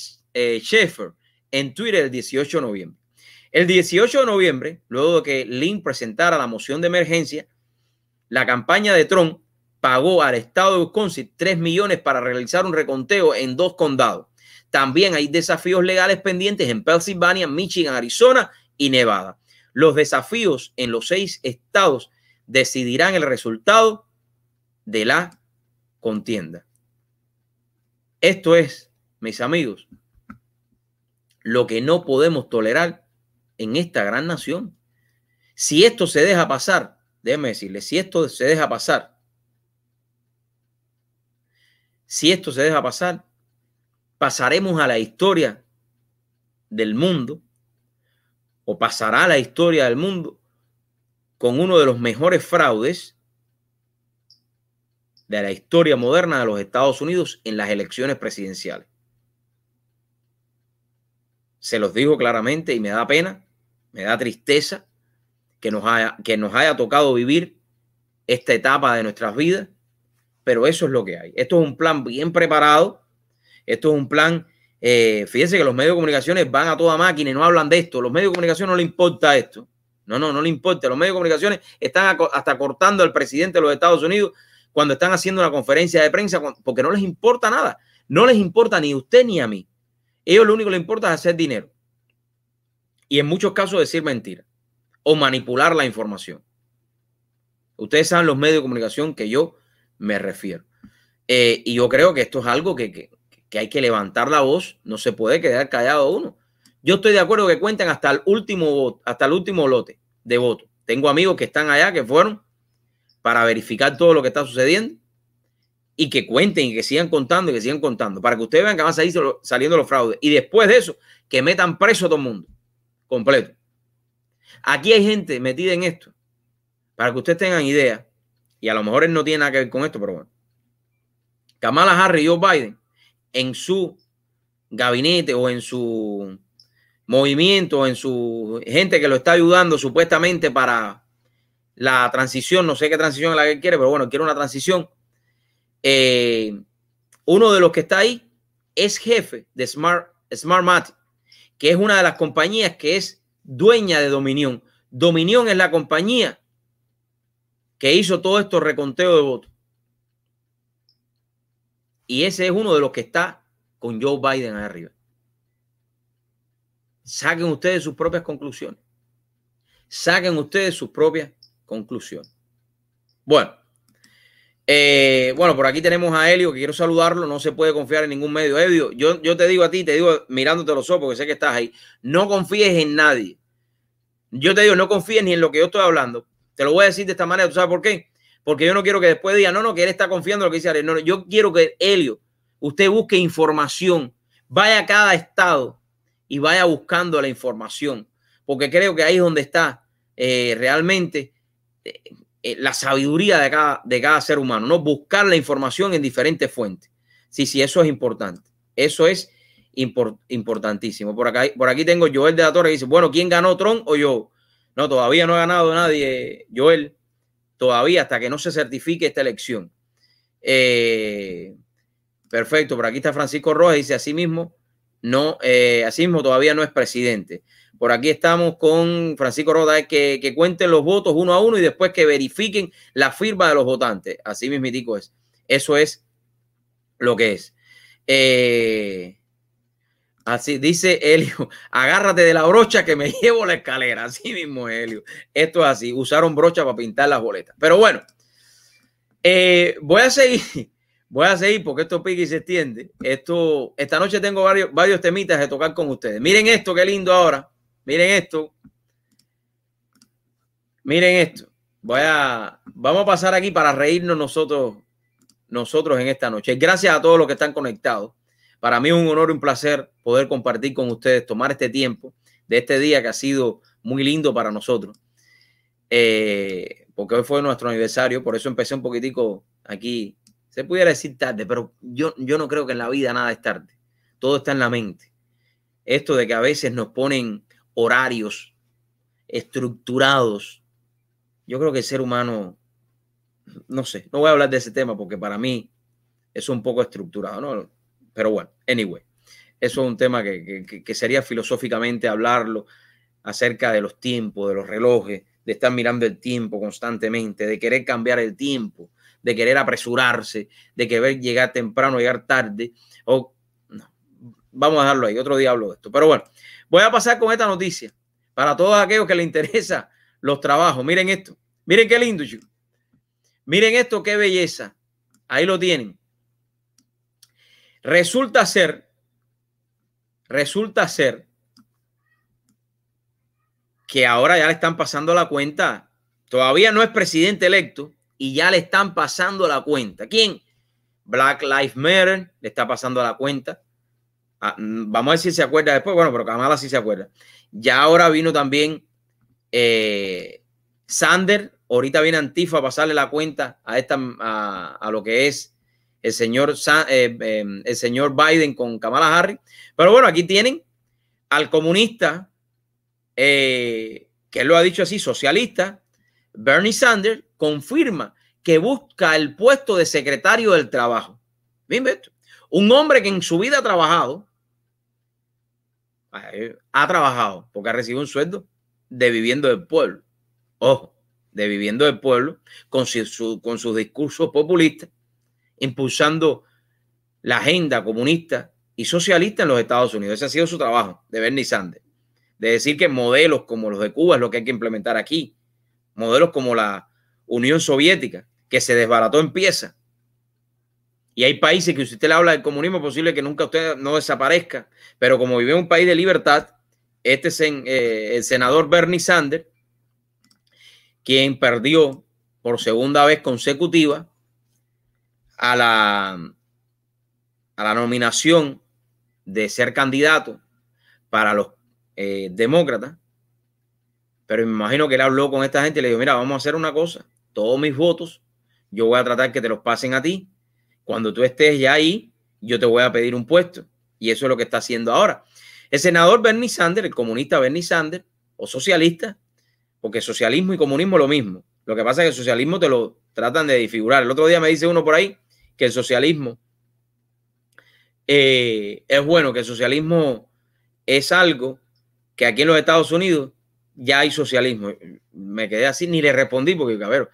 Schaefer en Twitter el 18 de noviembre. El 18 de noviembre, luego de que Lin presentara la moción de emergencia, la campaña de Trump pagó al estado de Wisconsin 3 millones para realizar un reconteo en 2 condados. También hay desafíos legales pendientes en Pensilvania, Michigan, Arizona y Nevada. Los desafíos en los 6 estados decidirán el resultado de la contienda. Esto es, mis amigos, lo que no podemos tolerar en esta gran nación. Si esto se deja pasar, déjenme decirles, si esto se deja pasar, pasaremos a la historia del mundo, o pasará la historia del mundo con uno de los mejores fraudes de la historia moderna de los Estados Unidos en las elecciones presidenciales. Se los digo claramente y me da pena, me da tristeza que nos haya tocado vivir esta etapa de nuestras vidas, pero eso es lo que hay. Esto es un plan bien preparado, esto es un plan... fíjense que los medios de comunicaciones van a toda máquina y no hablan de esto. Los medios de comunicación no le importa esto. No le importa. Los medios de comunicaciones están hasta cortando al presidente de los Estados Unidos cuando están haciendo una conferencia de prensa porque no les importa nada. No les importa ni a usted ni a mí. Ellos lo único que les importa es hacer dinero. Y en muchos casos decir mentiras o manipular la información. Ustedes saben los medios de comunicación que yo me refiero. Y yo creo que esto es algo que hay que levantar la voz, no se puede quedar callado uno. Yo estoy de acuerdo que cuenten hasta el último voto, hasta el último lote de votos. Tengo amigos que están allá, que fueron para verificar todo lo que está sucediendo y que cuenten y que sigan contando para que ustedes vean que van a salir saliendo los fraudes. Y después de eso, que metan preso a todo el mundo completo. Aquí hay gente metida en esto para que ustedes tengan idea. Y a lo mejor él no tiene nada que ver con esto, pero bueno. Kamala Harris y Joe Biden en su gabinete o en su movimiento o en su gente que lo está ayudando supuestamente para la transición, no sé qué transición es la que él quiere, pero bueno, quiere una transición. Uno de los que está ahí es jefe de Smartmatic, que es una de las compañías que es dueña de Dominion. Dominion es la compañía que hizo todo esto reconteo de votos. Y ese es uno de los que está con Joe Biden ahí arriba. Saquen ustedes sus propias conclusiones. Bueno. Bueno, por aquí tenemos a Elio, que quiero saludarlo. No se puede confiar en ningún medio. Elio, yo te digo a ti, te digo mirándote los ojos, porque sé que estás ahí. No confíes en nadie. Yo te digo, no confíes ni en lo que yo estoy hablando. Te lo voy a decir de esta manera. ¿Tú sabes por qué? Porque yo no quiero que después diga, no, que él está confiando en lo que dice Ariel. No, yo quiero que Elio, usted busque información, vaya a cada estado y vaya buscando la información, porque creo que ahí es donde está realmente la sabiduría de cada ser humano, ¿no? Buscar la información en diferentes fuentes. Sí, eso es importante. Eso es importantísimo. Por aquí tengo Joel de la Torre que dice, bueno, ¿quién ganó, Trump o yo? No, todavía no ha ganado nadie, Joel. Todavía hasta que no se certifique esta elección. Perfecto. Por aquí está Francisco Rojas. Dice así mismo todavía no es presidente. Por aquí estamos con Francisco Rojas. Que cuenten los votos uno a uno y después que verifiquen la firma de los votantes. Así mismitico es. Eso es lo que es. Así dice Elio, agárrate de la brocha que me llevo la escalera. Así mismo, Elio. Esto es así. Usaron brocha para pintar las boletas. Pero bueno, voy a seguir porque esto pica y se extiende. Esta noche tengo varios temitas de tocar con ustedes. Miren esto, qué lindo ahora. Miren esto. Miren esto. Vamos a pasar aquí para reírnos nosotros en esta noche. Gracias a todos los que están conectados. Para mí es un honor y un placer poder compartir con ustedes, tomar este tiempo de este día que ha sido muy lindo para nosotros. Porque hoy fue nuestro aniversario, por eso empecé un poquitico aquí. Se pudiera decir tarde, pero yo no creo que en la vida nada es tarde. Todo está en la mente. Esto de que a veces nos ponen horarios estructurados. Yo creo que el ser humano, no sé, no voy a hablar de ese tema porque para mí es un poco estructurado, ¿no? Pero bueno, anyway, eso es un tema que sería filosóficamente hablarlo acerca de los tiempos, de los relojes, de estar mirando el tiempo constantemente, de querer cambiar el tiempo, de querer apresurarse, de querer llegar temprano, llegar tarde. O no, vamos a dejarlo ahí, otro día hablo de esto. Pero bueno, voy a pasar con esta noticia para todos aquellos que les interesa los trabajos. Miren esto. Miren qué lindo. Miren esto, qué belleza. Ahí lo tienen. Resulta ser que ahora ya le están pasando la cuenta. Todavía no es presidente electo y ya le están pasando la cuenta. ¿Quién? Black Lives Matter le está pasando la cuenta. Vamos a ver si se acuerda después. Bueno, pero Kamala sí se acuerda. Ya ahora vino también Sanders, ahorita viene Antifa a pasarle la cuenta a lo que es el señor Biden con Kamala Harris. Pero bueno, aquí tienen al comunista, que lo ha dicho así, socialista, Bernie Sanders, confirma que busca el puesto de secretario del trabajo. ¿Bien visto? Un hombre que en su vida ha trabajado porque ha recibido un sueldo de viviendo del pueblo, ojo, de viviendo del pueblo, con sus discursos populistas, impulsando la agenda comunista y socialista en los Estados Unidos. Ese ha sido su trabajo de Bernie Sanders, de decir que modelos como los de Cuba es lo que hay que implementar aquí, modelos como la Unión Soviética, que se desbarató en piezas. Y hay países que si usted le habla del comunismo, es posible que nunca usted no desaparezca, pero como vive en un país de libertad, el senador Bernie Sanders, quien perdió por segunda vez consecutiva a la nominación de ser candidato para los demócratas. Pero me imagino que él habló con esta gente y le dijo, mira, vamos a hacer una cosa. Todos mis votos yo voy a tratar que te los pasen a ti. Cuando tú estés ya ahí, yo te voy a pedir un puesto. Y eso es lo que está haciendo ahora. El senador Bernie Sanders, el comunista Bernie Sanders, o socialista, porque socialismo y comunismo es lo mismo. Lo que pasa es que el socialismo te lo tratan de desfigurar. El otro día me dice uno por ahí que el socialismo es bueno, que el socialismo es algo que aquí en los Estados Unidos ya hay socialismo. Me quedé así, ni le respondí porque, cabrón,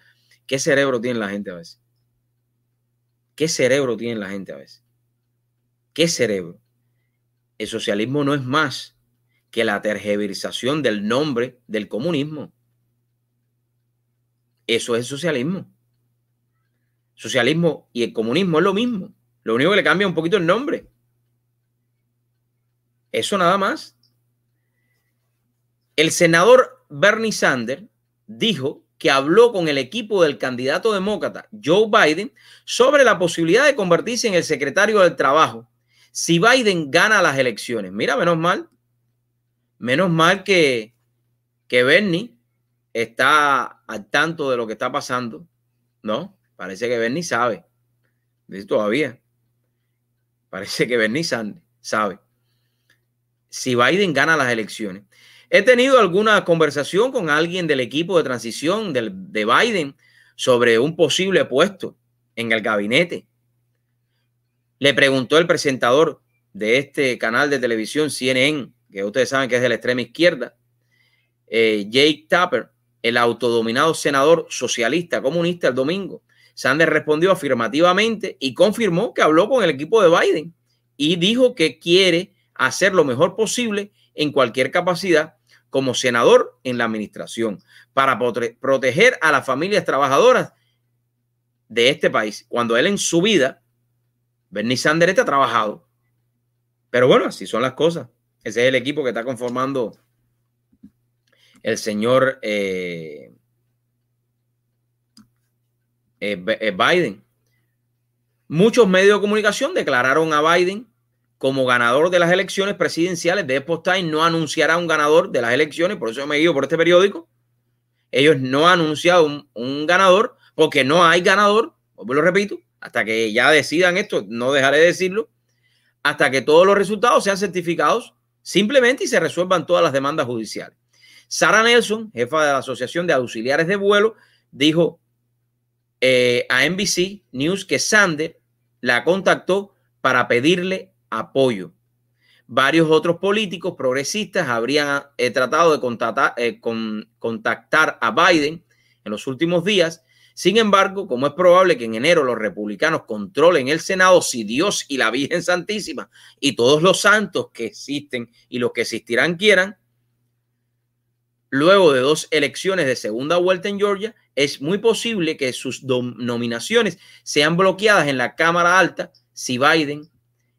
¿qué cerebro tiene la gente a veces? ¿Qué cerebro tiene la gente a veces? ¿Qué cerebro? El socialismo no es más que la tergiversación del nombre del comunismo. Eso es el socialismo. Socialismo y el comunismo es lo mismo. Lo único que le cambia un poquito el nombre. Eso nada más. El senador Bernie Sanders dijo que habló con el equipo del candidato demócrata Joe Biden sobre la posibilidad de convertirse en el secretario del trabajo si Biden gana las elecciones. Mira, menos mal que Bernie está al tanto de lo que está pasando, ¿no? Parece que Bernie sabe. Todavía. Parece que Bernie sabe. Si Biden gana las elecciones. He tenido alguna conversación con alguien del equipo de transición de Biden sobre un posible puesto en el gabinete. Le preguntó el presentador de este canal de televisión CNN, que ustedes saben que es de la extrema izquierda, Jake Tapper, el autodominado senador socialista comunista, el domingo. Sanders respondió afirmativamente y confirmó que habló con el equipo de Biden y dijo que quiere hacer lo mejor posible en cualquier capacidad como senador en la administración para proteger a las familias trabajadoras de este país. Cuando él en su vida, Bernie Sanders, ha trabajado. Pero bueno, así son las cosas. Ese es el equipo que está conformando el señor Biden. Muchos medios de comunicación declararon a Biden como ganador de las elecciones presidenciales. De Epoch Times no anunciará un ganador de las elecciones, por eso me guío por este periódico. Ellos no han anunciado un ganador porque no hay ganador, pues lo repito, hasta que ya decidan esto, no dejaré de decirlo, hasta que todos los resultados sean certificados simplemente y se resuelvan todas las demandas judiciales. Sara Nelson, jefa de la Asociación de Auxiliares de Vuelo, dijo a NBC News que Sanders la contactó para pedirle apoyo. Varios otros políticos progresistas habrían tratado de contactar a Biden en los últimos días. Sin embargo, como es probable que en enero los republicanos controlen el Senado, si Dios y la Virgen Santísima y todos los santos que existen y los que existirán quieran, luego de dos elecciones de segunda vuelta en Georgia, es muy posible que sus nominaciones sean bloqueadas en la Cámara Alta si Biden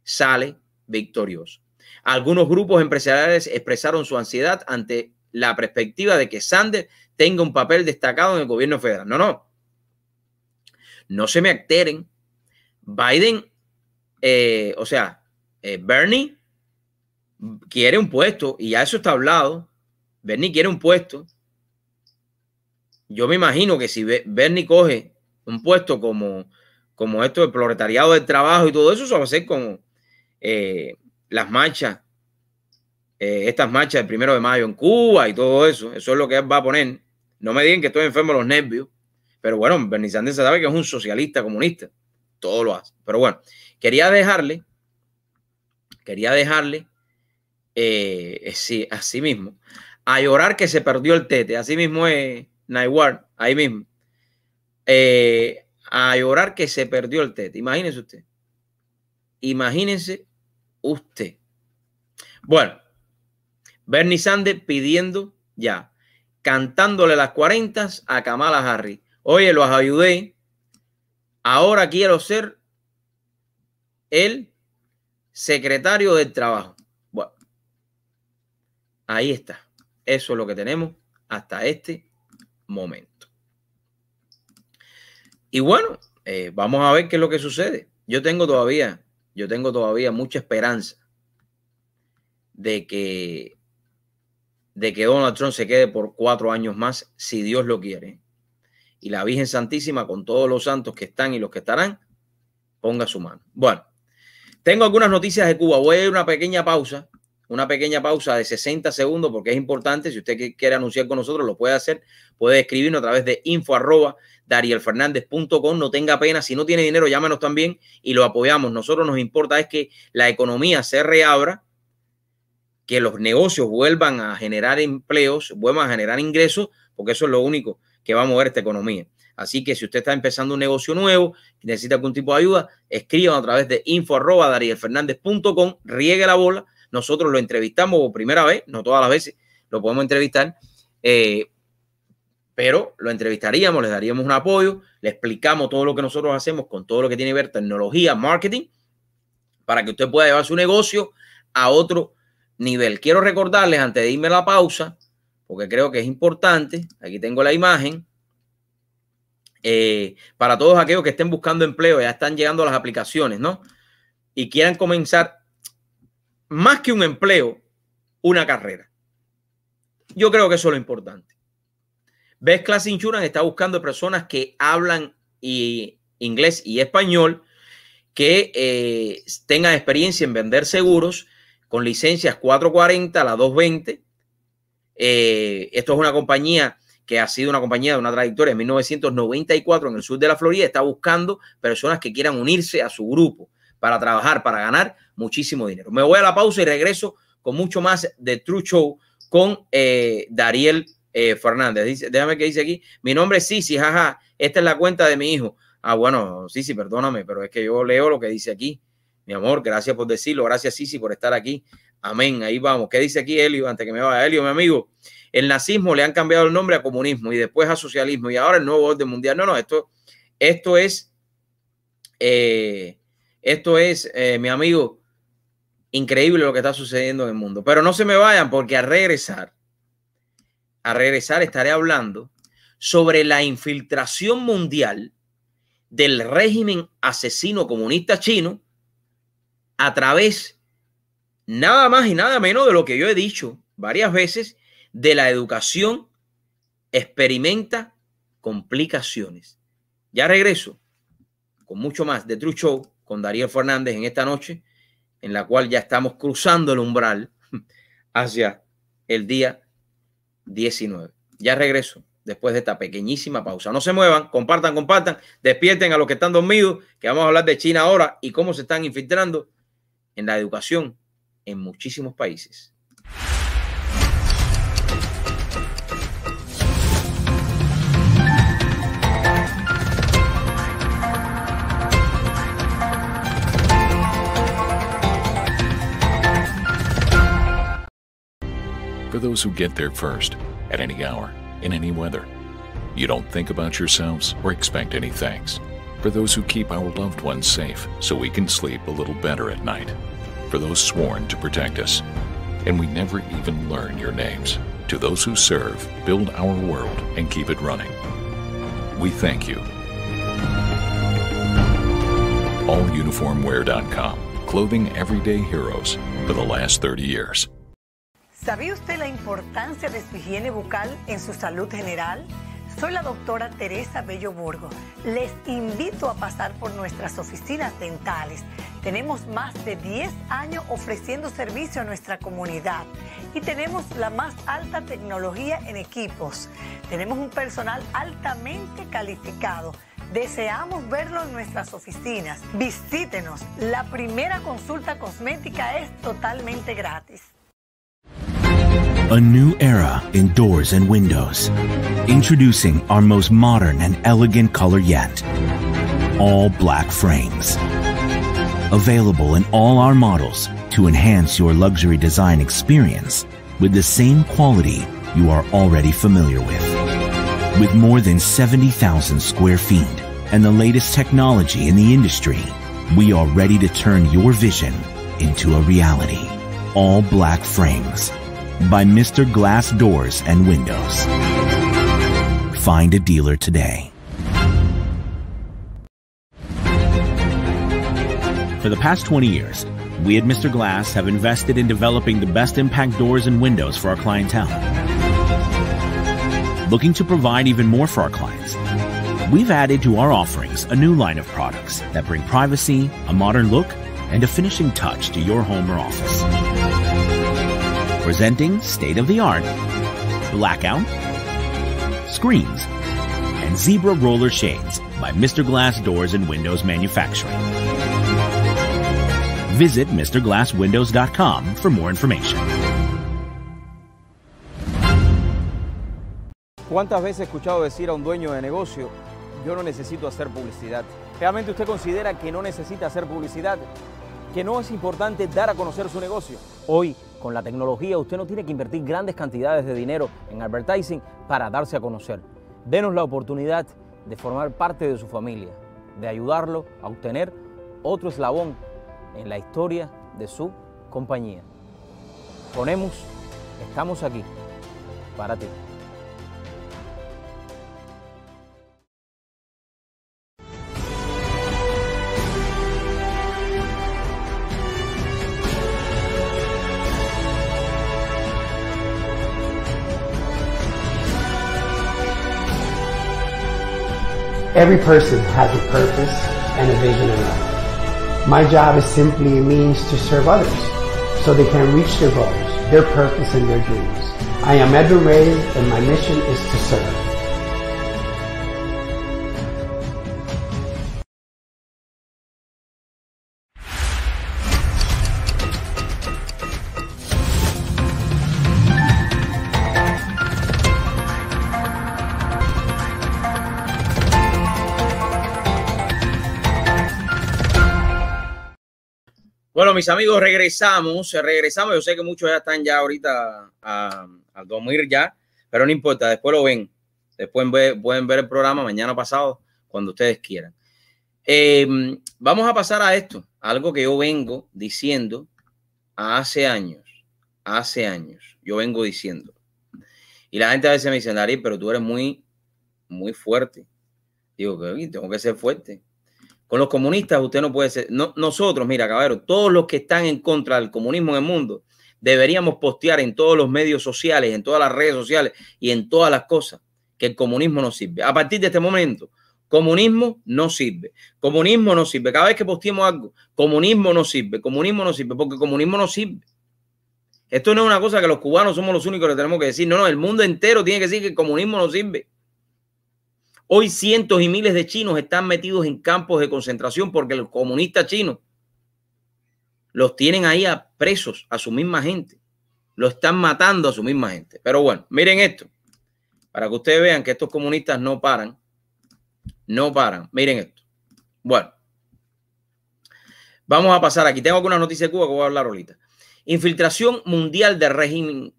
sale victorioso. Algunos grupos empresariales expresaron su ansiedad ante la perspectiva de que Sanders tenga un papel destacado en el gobierno federal. No se me alteren. Biden, Bernie quiere un puesto y ya eso está hablado. Bernie quiere un puesto. Yo me imagino que si Bernie coge un puesto como esto del proletariado del trabajo y todo eso, eso va a ser como las marchas, estas marchas del 1 de mayo en Cuba y todo eso. Eso es lo que él va a poner. No me digan que estoy enfermo de los nervios. Pero bueno, Bernie Sanders sabe que es un socialista comunista. Todo lo hace. Pero bueno, quería dejarle así mismo. A llorar que se perdió el tete. Así mismo es Naiwar, ahí mismo. A llorar que se perdió el tete. Imagínense usted. Imagínense usted. Bueno, Bernie Sanders pidiendo ya, cantándole las 40 a Kamala Harris. Oye, los ayudé. Ahora quiero ser el secretario del trabajo. Bueno, ahí está. Eso es lo que tenemos hasta este momento. Y bueno, vamos a ver qué es lo que sucede. Yo tengo todavía mucha esperanza de que Donald Trump se quede por 4 años más, si Dios lo quiere. Y la Virgen Santísima, con todos los santos que están y los que estarán, ponga su mano. Bueno, tengo algunas noticias de Cuba. Voy a ir a una pequeña pausa de 60 segundos porque es importante. Si usted quiere anunciar con nosotros, lo puede hacer. Puede escribirnos a través de info@darielfernandez.com. No tenga pena. Si no tiene dinero, llámenos también y lo apoyamos. Nosotros nos importa es que la economía se reabra, que los negocios vuelvan a generar empleos, vuelvan a generar ingresos, porque eso es lo único que va a mover esta economía. Así que si usted está empezando un negocio nuevo, necesita algún tipo de ayuda, escriban a través de info@darielfernandez.com, riegue la bola. Nosotros lo entrevistamos por primera vez, no todas las veces lo podemos entrevistar, pero lo entrevistaríamos, les daríamos un apoyo, le explicamos todo lo que nosotros hacemos con todo lo que tiene que ver tecnología, marketing, para que usted pueda llevar su negocio a otro nivel. Quiero recordarles antes de irme a la pausa, porque creo que es importante. Aquí tengo la imagen. Para todos aquellos que estén buscando empleo, ya están llegando las aplicaciones, ¿no? Y quieran comenzar más que un empleo, una carrera. Yo creo que eso es lo importante. Best Class Insurance está buscando personas que hablan inglés y español, que tengan experiencia en vender seguros con licencias 440, la 220. Esto es una compañía que ha sido una compañía de una trayectoria en 1994 en el sur de la Florida. Está buscando personas que quieran unirse a su grupo para trabajar, para ganar muchísimo dinero. Me voy a la pausa y regreso con mucho más de True Show con Dariel Fernández. Déjame que dice aquí. Mi nombre es Sisi, jaja. Esta es la cuenta de mi hijo. Ah, bueno, Sisi, perdóname, pero es que yo leo lo que dice aquí. Mi amor, gracias por decirlo. Gracias, Sisi, por estar aquí. Amén, ahí vamos. ¿Qué dice aquí Helio? Antes que me vaya Helio, mi amigo. El nazismo le han cambiado el nombre a comunismo y después a socialismo y ahora el nuevo orden mundial. No, esto es, mi amigo, increíble lo que está sucediendo en el mundo. Pero no se me vayan porque a regresar estaré hablando sobre la infiltración mundial del régimen asesino comunista chino a través nada más y nada menos de lo que yo he dicho varias veces, de la educación experimenta complicaciones. Ya regreso con mucho más de True Show con Dariel Fernández en esta noche, en la cual ya estamos cruzando el umbral hacia el día 19. Ya regreso después de esta pequeñísima pausa. No se muevan, compartan, compartan, despierten a los que están dormidos, que vamos a hablar de China ahora y cómo se están infiltrando en la educación en muchísimos países. For those who get there first, at any hour, in any weather. You don't think about yourselves or expect any thanks. For those who keep our loved ones safe so we can sleep a little better at night. For those sworn to protect us. And we never even learn your names. To those who serve, build our world, and keep it running. We thank you. AllUniformWear.com, clothing everyday heroes for the last 30 years. ¿Sabía usted la importancia de su higiene bucal en su salud general? Soy la doctora Teresa Bello Burgo. Les invito a pasar por nuestras oficinas dentales. Tenemos más de 10 años ofreciendo servicio a nuestra comunidad y tenemos la más alta tecnología en equipos. Tenemos un personal altamente calificado. Deseamos verlo en nuestras oficinas. Visítenos. La primera consulta cosmética es totalmente gratis. A new era in doors and windows. Introducing our most modern and elegant color yet. All black frames. Available in all our models to enhance your luxury design experience with the same quality you are already familiar with. With more than 70,000 square feet and the latest technology in the industry, we are ready to turn your vision into a reality. All black frames. By Mr. Glass Doors and Windows. Find a dealer today. For the past 20 years, we at Mr. Glass have invested in developing the best impact doors and windows for our clientele. Looking to provide even more for our clients, we've added to our offerings a new line of products that bring privacy, a modern look, and a finishing touch to your home or office. Presenting state-of-the-art, blackout, screens, and zebra roller shades by Mr. Glass Doors and Windows Manufacturing. Visit MrGlassWindows.com for more information. ¿Cuántas veces he escuchado decir a un dueño de negocio, yo no necesito hacer publicidad? ¿Realmente usted considera que no necesita hacer publicidad? ¿Que no es importante dar a conocer su negocio? Hoy, con la tecnología, usted no tiene que invertir grandes cantidades de dinero en advertising para darse a conocer. Denos la oportunidad de formar parte de su familia, de ayudarlo a obtener otro eslabón en la historia de su compañía. Ponemos, estamos aquí para ti. Every person has a purpose and a vision in life. My job is simply a means to serve others so they can reach their goals, their purpose, and their dreams. I am Edwin Reyes, and my mission is to serve. Bueno, mis amigos, regresamos. Yo sé que muchos ya están ya ahorita a dormir ya, pero no importa, después lo ven. Después pueden ver el programa mañana pasado, cuando ustedes quieran. Vamos a pasar a esto, algo que yo vengo diciendo hace años. Yo vengo diciendo. Y la gente a veces me dice, Dariel, pero tú eres muy, muy fuerte. Digo, tengo que ser fuerte. Con los comunistas usted no puede ser. No, nosotros, mira, caballero, todos los que están en contra del comunismo en el mundo deberíamos postear en todos los medios sociales, en todas las redes sociales y en todas las cosas que el comunismo no sirve. A partir de este momento, comunismo no sirve. Comunismo no sirve. Cada vez que posteemos algo, comunismo no sirve. Comunismo no sirve, porque comunismo no sirve. Esto no es una cosa que los cubanos somos los únicos que tenemos que decir. No, no, el mundo entero tiene que decir que el comunismo no sirve. Hoy cientos y miles de chinos están metidos en campos de concentración porque los comunistas chinos los tienen ahí a presos a su misma gente. Lo están matando a su misma gente. Pero bueno, miren esto. Para que ustedes vean que estos comunistas no paran. No paran. Miren esto. Bueno. Vamos a pasar aquí. Tengo algunas noticias de Cuba que voy a hablar ahorita. Infiltración mundial del régimen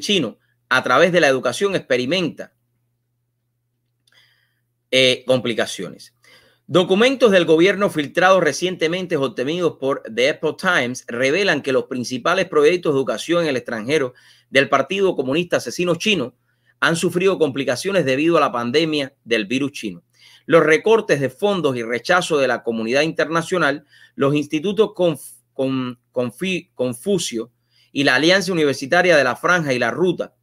chino a través de la educación experimenta complicaciones. Documentos del gobierno filtrados recientemente obtenidos por The Epoch Times revelan que los principales proyectos de educación en el extranjero del Partido Comunista Asesino Chino han sufrido complicaciones debido a la pandemia del virus chino. Los recortes de fondos y rechazo de la comunidad internacional, los institutos Confucio y la Alianza Universitaria de la Franja y la Ruta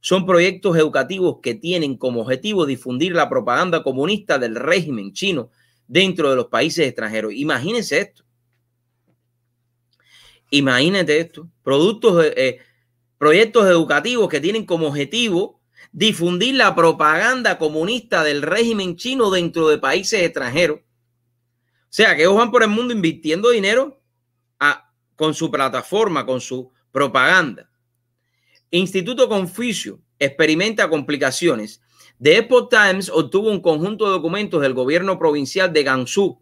son proyectos educativos que tienen como objetivo difundir la propaganda comunista del régimen chino dentro de los países extranjeros. Imagínense esto. Imagínate esto. Proyectos educativos que tienen como objetivo difundir la propaganda comunista del régimen chino dentro de países extranjeros. O sea, que ellos van por el mundo invirtiendo dinero con su plataforma, con su propaganda. Instituto Confucio experimenta complicaciones. The Epoch Times obtuvo un conjunto de documentos del gobierno provincial de Gansú.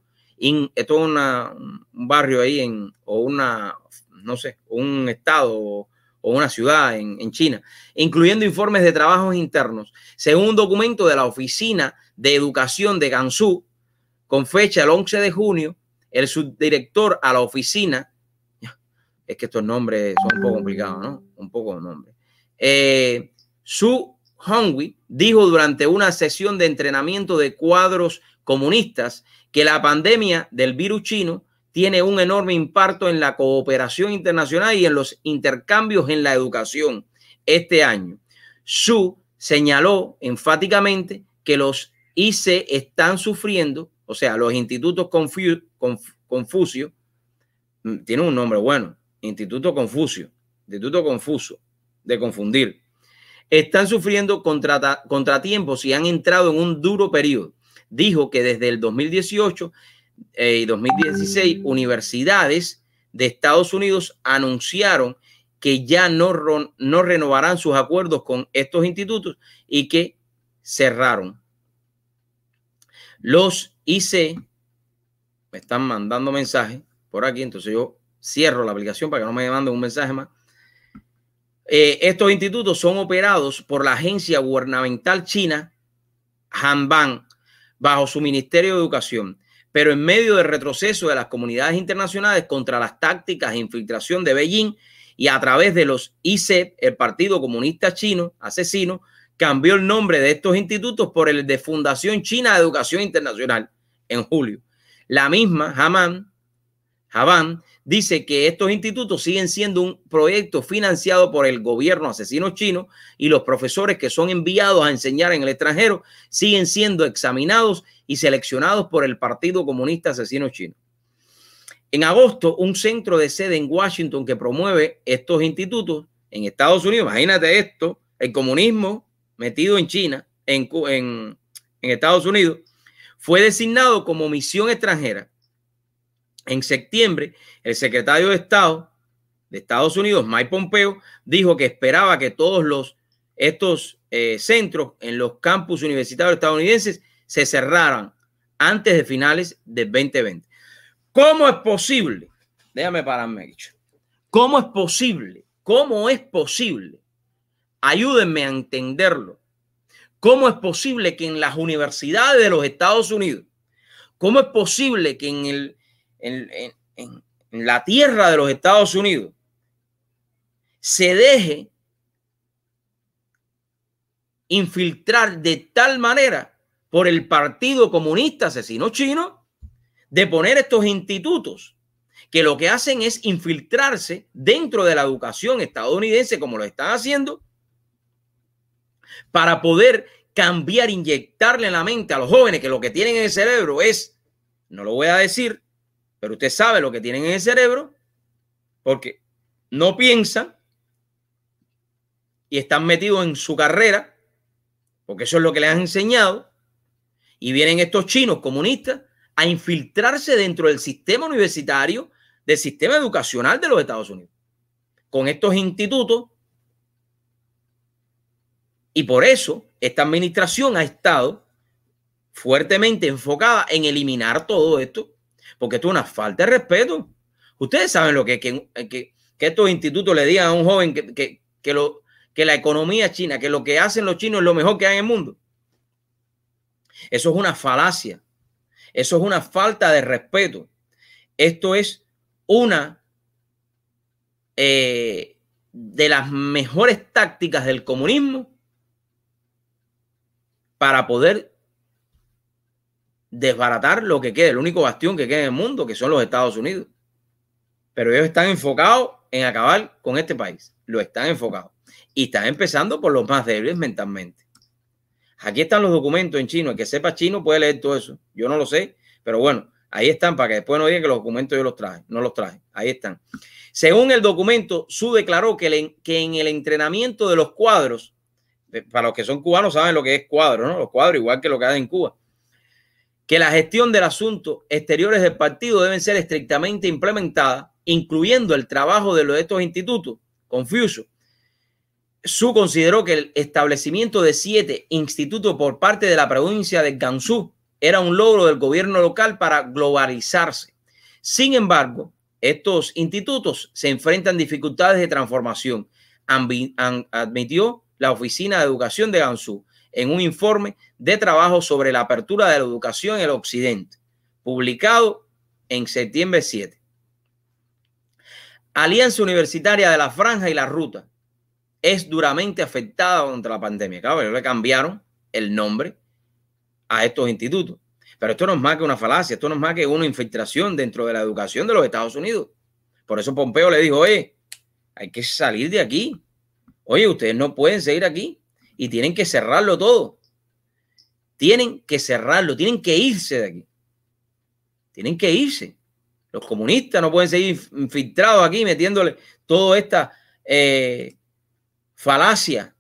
Esto es un barrio ahí un estado o una ciudad en China, incluyendo informes de trabajos internos. Según un documento de la Oficina de Educación de Gansú, con fecha el 11 de junio, el subdirector a la oficina, es que estos nombres son un poco complicados, ¿no? Un poco de nombres. Su Hongui dijo durante una sesión de entrenamiento de cuadros comunistas que la pandemia del virus chino tiene un enorme impacto en la cooperación internacional y en los intercambios en la educación este año. Su señaló enfáticamente que los ICE están sufriendo, o sea, los institutos Confucio, tiene un nombre bueno, Instituto Confuso, de confundir, están sufriendo contratiempos y han entrado en un duro periodo. Dijo que desde el 2018 y 2016 universidades de Estados Unidos anunciaron que ya no renovarán sus acuerdos con estos institutos y que cerraron. Los IC me están mandando mensajes por aquí, entonces yo cierro la aplicación para que no me manden un mensaje más. Estos institutos son operados por la agencia gubernamental china Hanban bajo su Ministerio de Educación, pero en medio del retroceso de las comunidades internacionales contra las tácticas de infiltración de Beijing y a través de los IC, el Partido Comunista Chino Asesino cambió el nombre de estos institutos por el de Fundación China de Educación Internacional en julio. La misma Hanban dice que estos institutos siguen siendo un proyecto financiado por el gobierno asesino chino y los profesores que son enviados a enseñar en el extranjero siguen siendo examinados y seleccionados por el Partido Comunista Asesino Chino. En agosto, un centro de sede en Washington que promueve estos institutos en Estados Unidos, imagínate esto, el comunismo metido en China, en Estados Unidos, fue designado como misión extranjera. En septiembre, el secretario de Estado de Estados Unidos, Mike Pompeo, dijo que esperaba que todos estos centros en los campus universitarios estadounidenses se cerraran antes de finales del 2020. ¿Cómo es posible? Déjame pararme aquí. ¿Cómo es posible? ¿Cómo es posible? Ayúdenme a entenderlo. ¿Cómo es posible que en las universidades de los Estados Unidos, cómo es posible que en la tierra de los Estados Unidos se deje infiltrar de tal manera por el Partido Comunista Asesino Chino de poner estos institutos que lo que hacen es infiltrarse dentro de la educación estadounidense, como lo están haciendo, para poder cambiar, inyectarle en la mente a los jóvenes que lo que tienen en el cerebro es, no lo voy a decir, pero usted sabe lo que tienen en el cerebro, porque no piensan y están metidos en su carrera, porque eso es lo que les han enseñado, y vienen estos chinos comunistas a infiltrarse dentro del sistema universitario, del sistema educacional de los Estados Unidos, con estos institutos. Y por eso esta administración ha estado fuertemente enfocada en eliminar todo esto, porque esto es una falta de respeto. Ustedes saben lo que estos institutos le digan a un joven que la economía china, que lo que hacen los chinos es lo mejor que hay en el mundo. Eso es una falacia. Eso es una falta de respeto. Esto es una de las mejores tácticas del comunismo para poder desbaratar lo que quede, el único bastión que quede en el mundo, que son los Estados Unidos. Pero ellos están enfocados en acabar con este país. Lo están enfocados. Y están empezando por los más débiles mentalmente. Aquí están los documentos en chino. El que sepa chino puede leer todo eso. Yo no lo sé, pero bueno, ahí están para que después no digan que los documentos yo los traje. No los traje. Ahí están. Según el documento, Su declaró que en el entrenamiento de los cuadros, para los que son cubanos saben lo que es cuadro, ¿no? Los cuadros, igual que lo que hay en Cuba. Que la gestión del asunto exteriores del partido deben ser estrictamente implementada, incluyendo el trabajo de estos institutos confusos. Su consideró que el establecimiento de 7 institutos por parte de la provincia de Gansú era un logro del gobierno local para globalizarse. Sin embargo, estos institutos se enfrentan a dificultades de transformación, admitió la Oficina de Educación de Gansú en un informe de trabajo sobre la apertura de la educación en el occidente, publicado en septiembre 7. Alianza Universitaria de la Franja y la Ruta es duramente afectada contra la pandemia. Claro, le cambiaron el nombre a estos institutos. Pero esto no es más que una falacia, esto no es más que una infiltración dentro de la educación de los Estados Unidos. Por eso Pompeo le dijo, oye, hay que salir de aquí. Oye, ustedes no pueden seguir aquí y tienen que cerrarlo todo. Tienen que cerrarlo, tienen que irse de aquí. Tienen que irse. Los comunistas no pueden seguir infiltrados aquí metiéndole toda esta... falacia.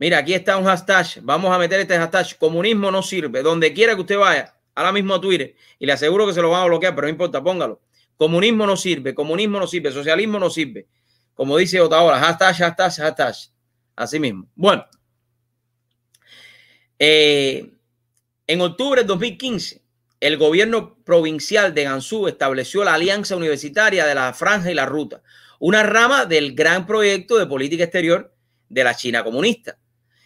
Mira, aquí está un hashtag. Vamos a meter este hashtag. Comunismo no sirve. Donde quiera que usted vaya, ahora mismo a Twitter, y le aseguro que se lo van a bloquear, pero no importa, póngalo. Comunismo no sirve. Comunismo no sirve. Socialismo no sirve. Como dice Otaola, hashtag, hashtag, hashtag. Así mismo. Bueno. En octubre de 2015, el gobierno provincial de Gansú estableció la Alianza Universitaria de la Franja y la Ruta, una rama del gran proyecto de política exterior de la China comunista.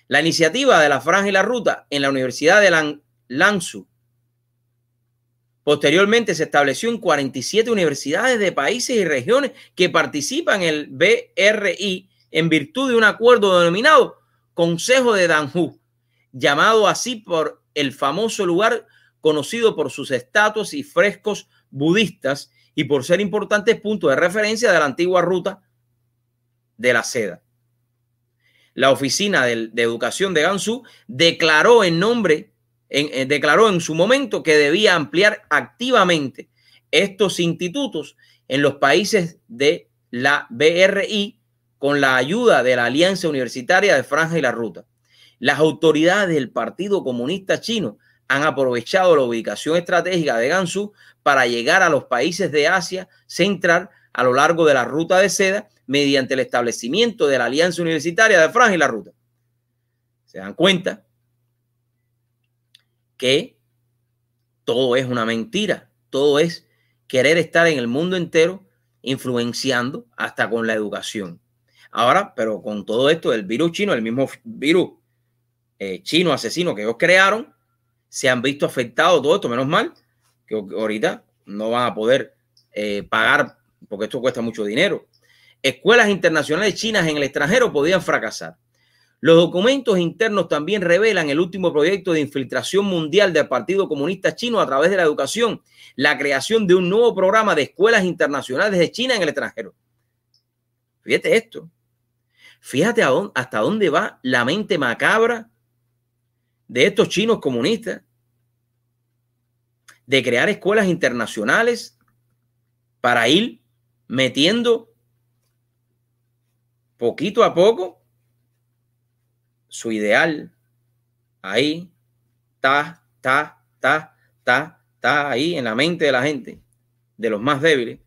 La iniciativa de la Franja y la Ruta en la Universidad de Lanzhou. Posteriormente se estableció en 47 universidades de países y regiones que participan en el BRI en virtud de un acuerdo denominado Consejo de Danjú, llamado así por el famoso lugar conocido por sus estatuas y frescos budistas y por ser importantes puntos de referencia de la antigua ruta de la seda. La Oficina de Educación de Gansú declaró en su momento que debía ampliar activamente estos institutos en los países de la BRI con la ayuda de la Alianza Universitaria de Franja y la Ruta. Las autoridades del Partido Comunista Chino han aprovechado la ubicación estratégica de Gansú para llegar a los países de Asia Central a lo largo de la ruta de seda mediante el establecimiento de la Alianza Universitaria de Franja y la Ruta. Se dan cuenta que todo es una mentira, todo es querer estar en el mundo entero influenciando hasta con la educación. Ahora, pero con todo esto del virus chino, el mismo virus chino asesino que ellos crearon, se han visto afectados todo esto, menos mal, que ahorita no van a poder pagar, porque esto cuesta mucho dinero. Escuelas internacionales chinas en el extranjero podían fracasar. Los documentos internos también revelan el último proyecto de infiltración mundial del Partido Comunista Chino a través de la educación, la creación de un nuevo programa de escuelas internacionales de China en el extranjero. Fíjate esto. Fíjate hasta dónde va la mente macabra de estos chinos comunistas de crear escuelas internacionales para ir metiendo poquito a poco su ideal ahí, ahí en la mente de la gente, de los más débiles.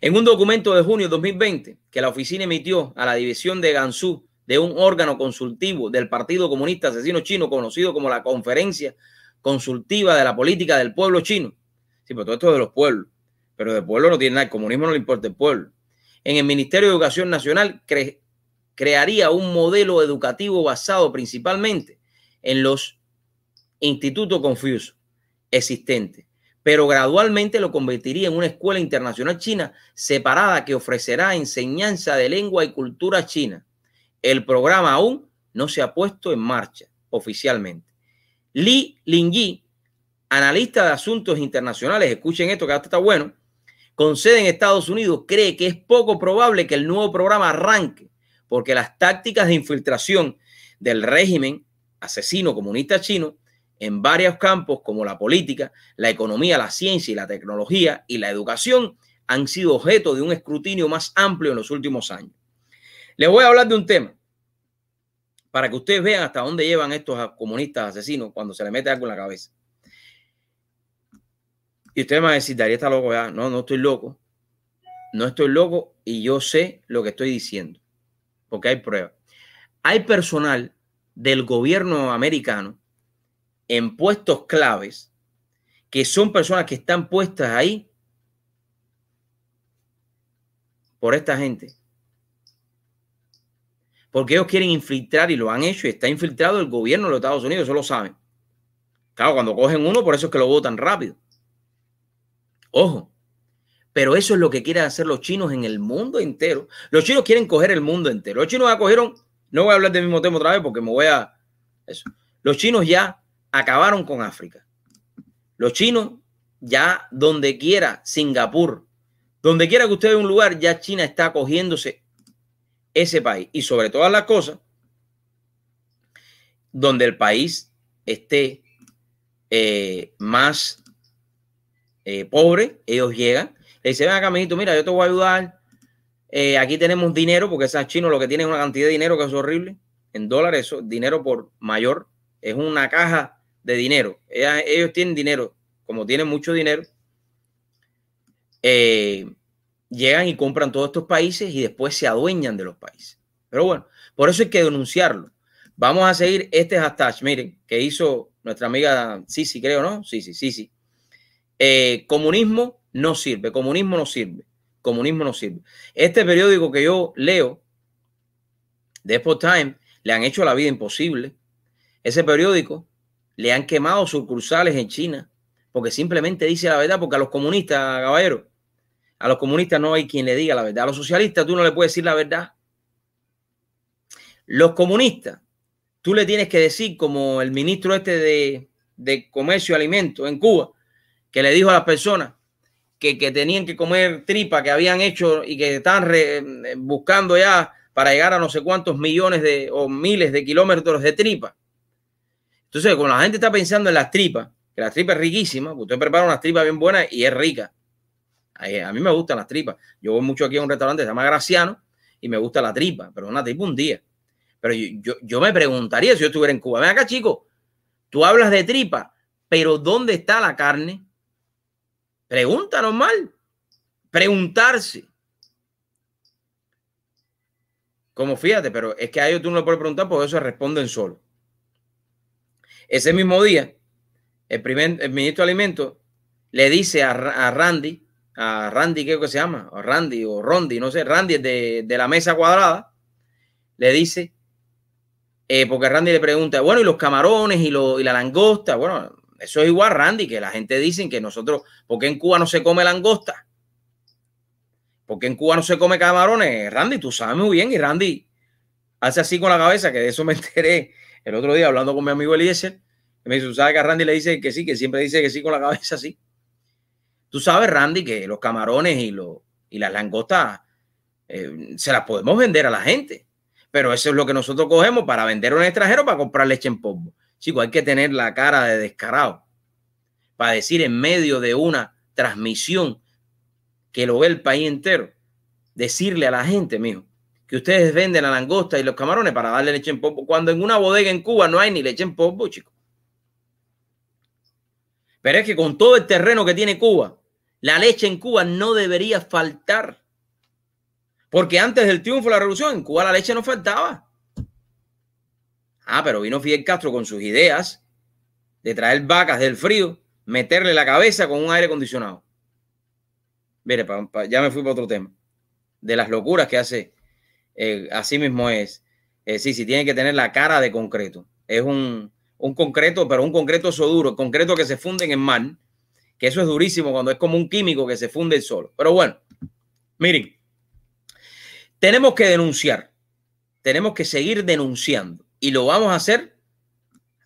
En un documento de junio de 2020 que la oficina emitió a la división de Gansú de un órgano consultivo del Partido Comunista Asesino Chino, conocido como la Conferencia Consultiva de la Política del Pueblo Chino. Sí, pero todo esto es de los pueblos, pero de pueblo no tiene nada, el comunismo no le importa el pueblo. En el Ministerio de Educación Nacional crearía un modelo educativo basado principalmente en los institutos confusos existentes, pero gradualmente lo convertiría en una escuela internacional china separada que ofrecerá enseñanza de lengua y cultura china. El programa aún no se ha puesto en marcha oficialmente. Li Lingyi, analista de asuntos internacionales, escuchen esto que hasta está bueno, con sede en Estados Unidos, cree que es poco probable que el nuevo programa arranque porque las tácticas de infiltración del régimen asesino comunista chino en varios campos como la política, la economía, la ciencia y la tecnología y la educación han sido objeto de un escrutinio más amplio en los últimos años. Les voy a hablar de un tema para que ustedes vean hasta dónde llevan estos comunistas asesinos cuando se les mete algo en la cabeza. Y ustedes me van a decir, Darío está loco ya. No, no estoy loco. No estoy loco y yo sé lo que estoy diciendo porque hay pruebas. Hay personal del gobierno americano en puestos claves que son personas que están puestas ahí por esta gente. Porque ellos quieren infiltrar y lo han hecho y está infiltrado el gobierno de los Estados Unidos, eso lo saben. Claro, cuando cogen uno, por eso es que lo votan rápido. Ojo, pero eso es lo que quieren hacer los chinos en el mundo entero. Los chinos quieren coger el mundo entero. Los chinos ya cogieron, no voy a hablar del mismo tema otra vez porque me voy a... Eso. Los chinos ya acabaron con África. Los chinos ya donde quiera, Singapur, donde quiera que usted vea un lugar, ya China está cogiéndose ese país. Y sobre todas las cosas, donde el país esté más pobre, ellos llegan. Le dicen, ven acá, amiguito, mira, yo te voy a ayudar. Aquí tenemos dinero, porque esos chinos lo que tienen es una cantidad de dinero que es horrible. En dólares, eso, dinero por mayor. Es una caja de dinero. Ellos tienen dinero. Como tienen mucho dinero, llegan y compran todos estos países y después se adueñan de los países. Pero bueno, por eso hay que denunciarlo. Vamos a seguir este hashtag, miren, que hizo nuestra amiga Sisi, creo, ¿no? Sí. Comunismo no sirve, comunismo no sirve, comunismo no sirve. Este periódico que yo leo, de Epoch Times, le han hecho la vida imposible. Ese periódico le han quemado sucursales en China porque simplemente dice la verdad, porque a los comunistas, caballero, a los comunistas no hay quien le diga la verdad. A los socialistas tú no le puedes decir la verdad. Los comunistas, tú le tienes que decir, como el ministro este de Comercio y Alimentos en Cuba, que le dijo a las personas que tenían que comer tripa, que habían hecho y que estaban buscando ya para llegar a no sé cuántos millones de o miles de kilómetros de tripa. Entonces, como la gente está pensando en las tripas, que las tripas es riquísima, usted prepara unas tripas bien buenas y es rica. A mí me gustan las tripas. Yo voy mucho aquí a un restaurante que se llama Graciano y me gusta la tripa, pero una tripa un día. Pero yo me preguntaría si yo estuviera en Cuba. Ven acá, chico, tú hablas de tripa, pero ¿dónde está la carne? Pregunta normal. Preguntarse. Como fíjate, pero es que a ellos tú no le puedes preguntar porque ellos se responden solo. Ese mismo día, el ministro de Alimentos le dice a Randy, creo que se llama, o Randy o Rondi, no sé, Randy de la mesa cuadrada, le dice, porque Randy le pregunta, bueno, y los camarones y la langosta, bueno, eso es igual, Randy, que la gente dice que nosotros, ¿por qué en Cuba no se come langosta? ¿Por qué en Cuba no se come camarones? Randy, tú sabes muy bien, y Randy hace así con la cabeza, que de eso me enteré el otro día hablando con mi amigo Eliezer, que me dice, ¿tú sabes que a Randy le dice que sí? Que siempre dice que sí con la cabeza así. Tú sabes, Randy, que los camarones y las langostas se las podemos vender a la gente, pero eso es lo que nosotros cogemos para vender a un extranjero para comprar leche en polvo. Chicos, hay que tener la cara de descarado para decir en medio de una transmisión que lo ve el país entero, decirle a la gente, mijo, que ustedes venden la langosta y los camarones para darle leche en polvo, cuando en una bodega en Cuba no hay ni leche en polvo, chicos. Pero es que con todo el terreno que tiene Cuba, la leche en Cuba no debería faltar. Porque antes del triunfo de la revolución, en Cuba la leche no faltaba. Ah, pero vino Fidel Castro con sus ideas de traer vacas del frío, meterle la cabeza con un aire acondicionado. Mire, ya me fui para otro tema. De las locuras que hace, así mismo es. Sí, tiene que tener la cara de concreto. Es un concreto, pero un concreto eso duro, el concreto que se funde en el mar, que eso es durísimo cuando es como un químico que se funde el solo. Pero bueno, miren, tenemos que denunciar, tenemos que seguir denunciando y lo vamos a hacer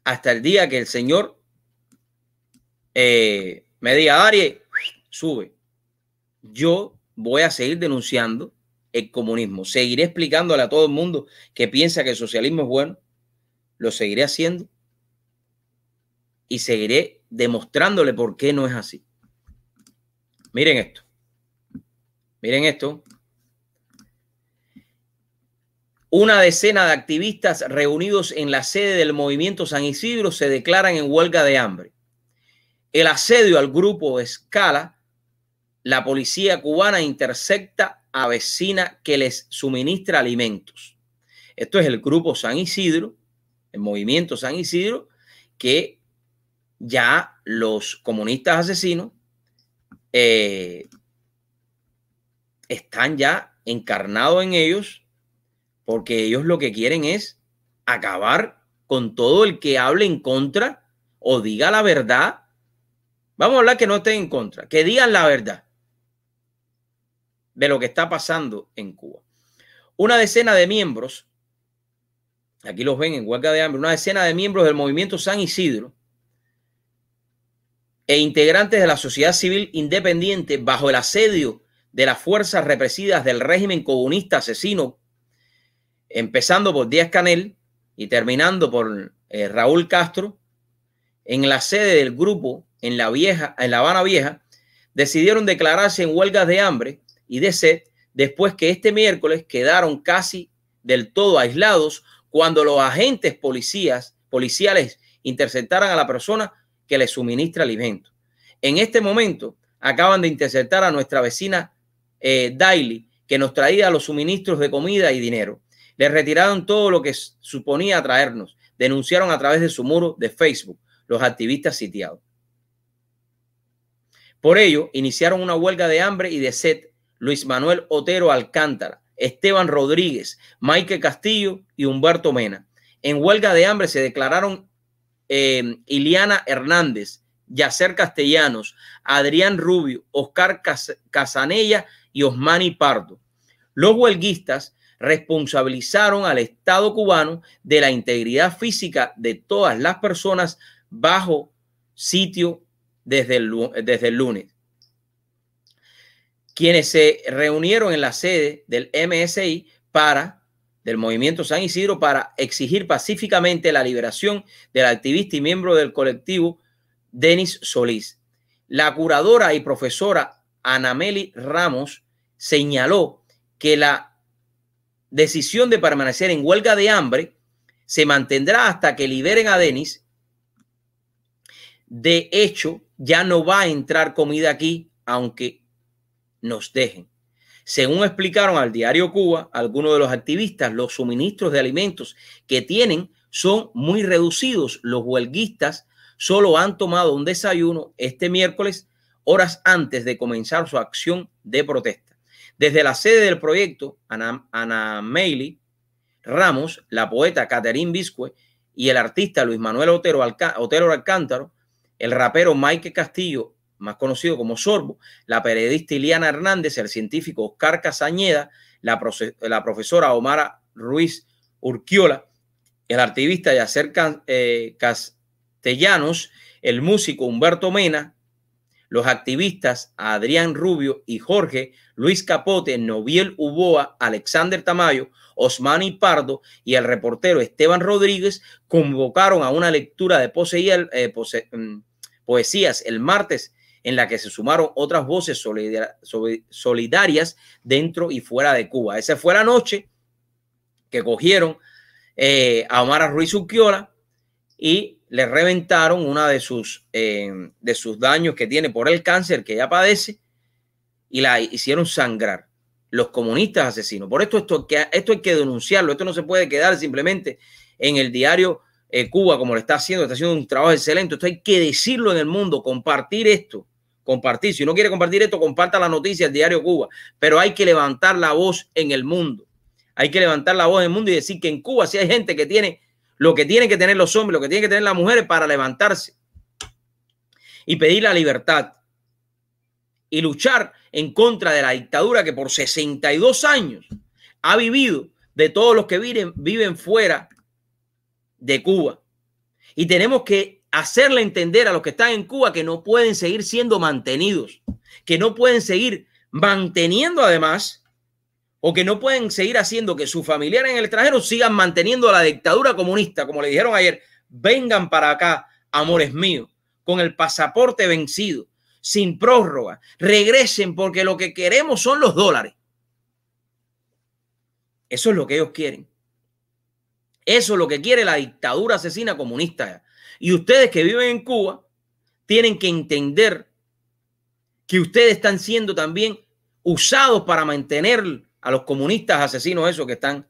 hasta el día que el señor me diga, Darie, sube. Yo voy a seguir denunciando el comunismo, seguiré explicándole a todo el mundo que piensa que el socialismo es bueno, lo seguiré haciendo y seguiré demostrándole por qué no es así. Miren esto. Miren esto. Una decena de activistas reunidos en la sede del Movimiento San Isidro se declaran en huelga de hambre. El asedio al grupo escala. La policía cubana intercepta a vecina que les suministra alimentos. Esto es el grupo San Isidro, el Movimiento San Isidro, que ya los comunistas asesinos están ya encarnados en ellos, porque ellos lo que quieren es acabar con todo el que hable en contra o diga la verdad. Vamos a hablar que no estén en contra, que digan la verdad de lo que está pasando en Cuba. Una decena de miembros, aquí los ven en huelga de hambre, una decena de miembros del Movimiento San Isidro e integrantes de la sociedad civil independiente bajo el asedio de las fuerzas represivas del régimen comunista asesino, empezando por Díaz-Canel y terminando por Raúl Castro, en la sede del grupo en La Habana Vieja, decidieron declararse en huelgas de hambre y de sed después que este miércoles quedaron casi del todo aislados cuando los agentes policiales interceptaran a la persona que les suministra alimento. En este momento acaban de interceptar a nuestra vecina Daily, que nos traía los suministros de comida y dinero. Le retiraron todo lo que suponía traernos. Denunciaron a través de su muro de Facebook los activistas sitiados. Por ello, iniciaron una huelga de hambre y de sed Luis Manuel Otero Alcántara, Esteban Rodríguez, Michael Castillo y Humberto Mena. En huelga de hambre se declararon Iliana Hernández, Yacer Castellanos, Adrián Rubio, Oscar Casanella y Osmani Pardo. Los huelguistas responsabilizaron al Estado cubano de la integridad física de todas las personas bajo sitio desde el lunes. Quienes se reunieron en la sede del MSI del Movimiento San Isidro para exigir pacíficamente la liberación del activista y miembro del colectivo Denis Solís. La curadora y profesora Anameli Ramos señaló que la decisión de permanecer en huelga de hambre se mantendrá hasta que liberen a Denis. De hecho, ya no va a entrar comida aquí, aunque nos dejen. Según explicaron al diario Cuba, algunos de los activistas, los suministros de alimentos que tienen son muy reducidos. Los huelguistas solo han tomado un desayuno este miércoles, horas antes de comenzar su acción de protesta. Desde la sede del proyecto, Anameli Ramos, la poeta Catherine Biscue y el artista Luis Manuel Otero Alcántara, el rapero Mike Castillo, más conocido como Sorbo, la periodista Iliana Hernández, el científico Oscar Casañeda, la profesora Omara Ruiz Urquiola, el activista Yacer Castellanos, el músico Humberto Mena, los activistas Adrián Rubio y Jorge Luis Capote, Noviel Uboa, Alexander Tamayo, Osmani Pardo y el reportero Esteban Rodríguez convocaron a una lectura de poesías el martes, en la que se sumaron otras voces solidarias dentro y fuera de Cuba. Esa fue la noche que cogieron a Omar Ruiz Urquiola y le reventaron una de sus daños que tiene por el cáncer que ya padece y la hicieron sangrar. Los comunistas asesinos. Por esto hay que denunciarlo. Esto no se puede quedar simplemente en el diario Cuba, como lo está haciendo un trabajo excelente. Esto hay que decirlo en el mundo, compartir esto, compartir. Si no quiere compartir esto, comparta la noticia del diario Cuba, pero hay que levantar la voz en el mundo. Hay que levantar la voz en el mundo y decir que en Cuba sí hay gente que tiene lo que tienen que tener los hombres, lo que tienen que tener las mujeres para levantarse y pedir la libertad y luchar en contra de la dictadura que por 62 años ha vivido de todos los que viven fuera de Cuba. Y tenemos que hacerle entender a los que están en Cuba que no pueden seguir siendo mantenidos, que no pueden seguir manteniendo además, o que no pueden seguir haciendo que sus familiares en el extranjero sigan manteniendo la dictadura comunista, como le dijeron ayer. Vengan para acá, amores míos, con el pasaporte vencido, sin prórroga, regresen porque lo que queremos son los dólares. Eso es lo que ellos quieren. Eso es lo que quiere la dictadura asesina comunista. Y ustedes que viven en Cuba tienen que entender que ustedes están siendo también usados para mantener a los comunistas asesinos esos que están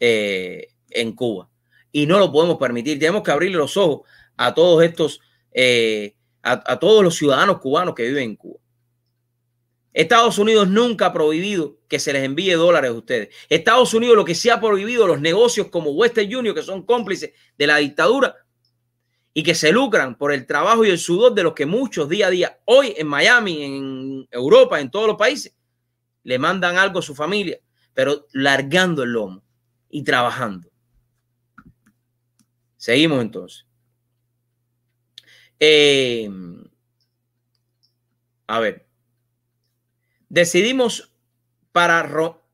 en Cuba. Y no lo podemos permitir. Tenemos que abrirle los ojos a todos estos a todos los ciudadanos cubanos que viven en Cuba. Estados Unidos nunca ha prohibido que se les envíe dólares a ustedes. Estados Unidos lo que sí ha prohibido los negocios como Western Union, que son cómplices de la dictadura y que se lucran por el trabajo y el sudor de los que muchos día a día, hoy en Miami, en Europa, en todos los países, le mandan algo a su familia, pero largando el lomo y trabajando. Seguimos entonces. A ver. Decidimos para romper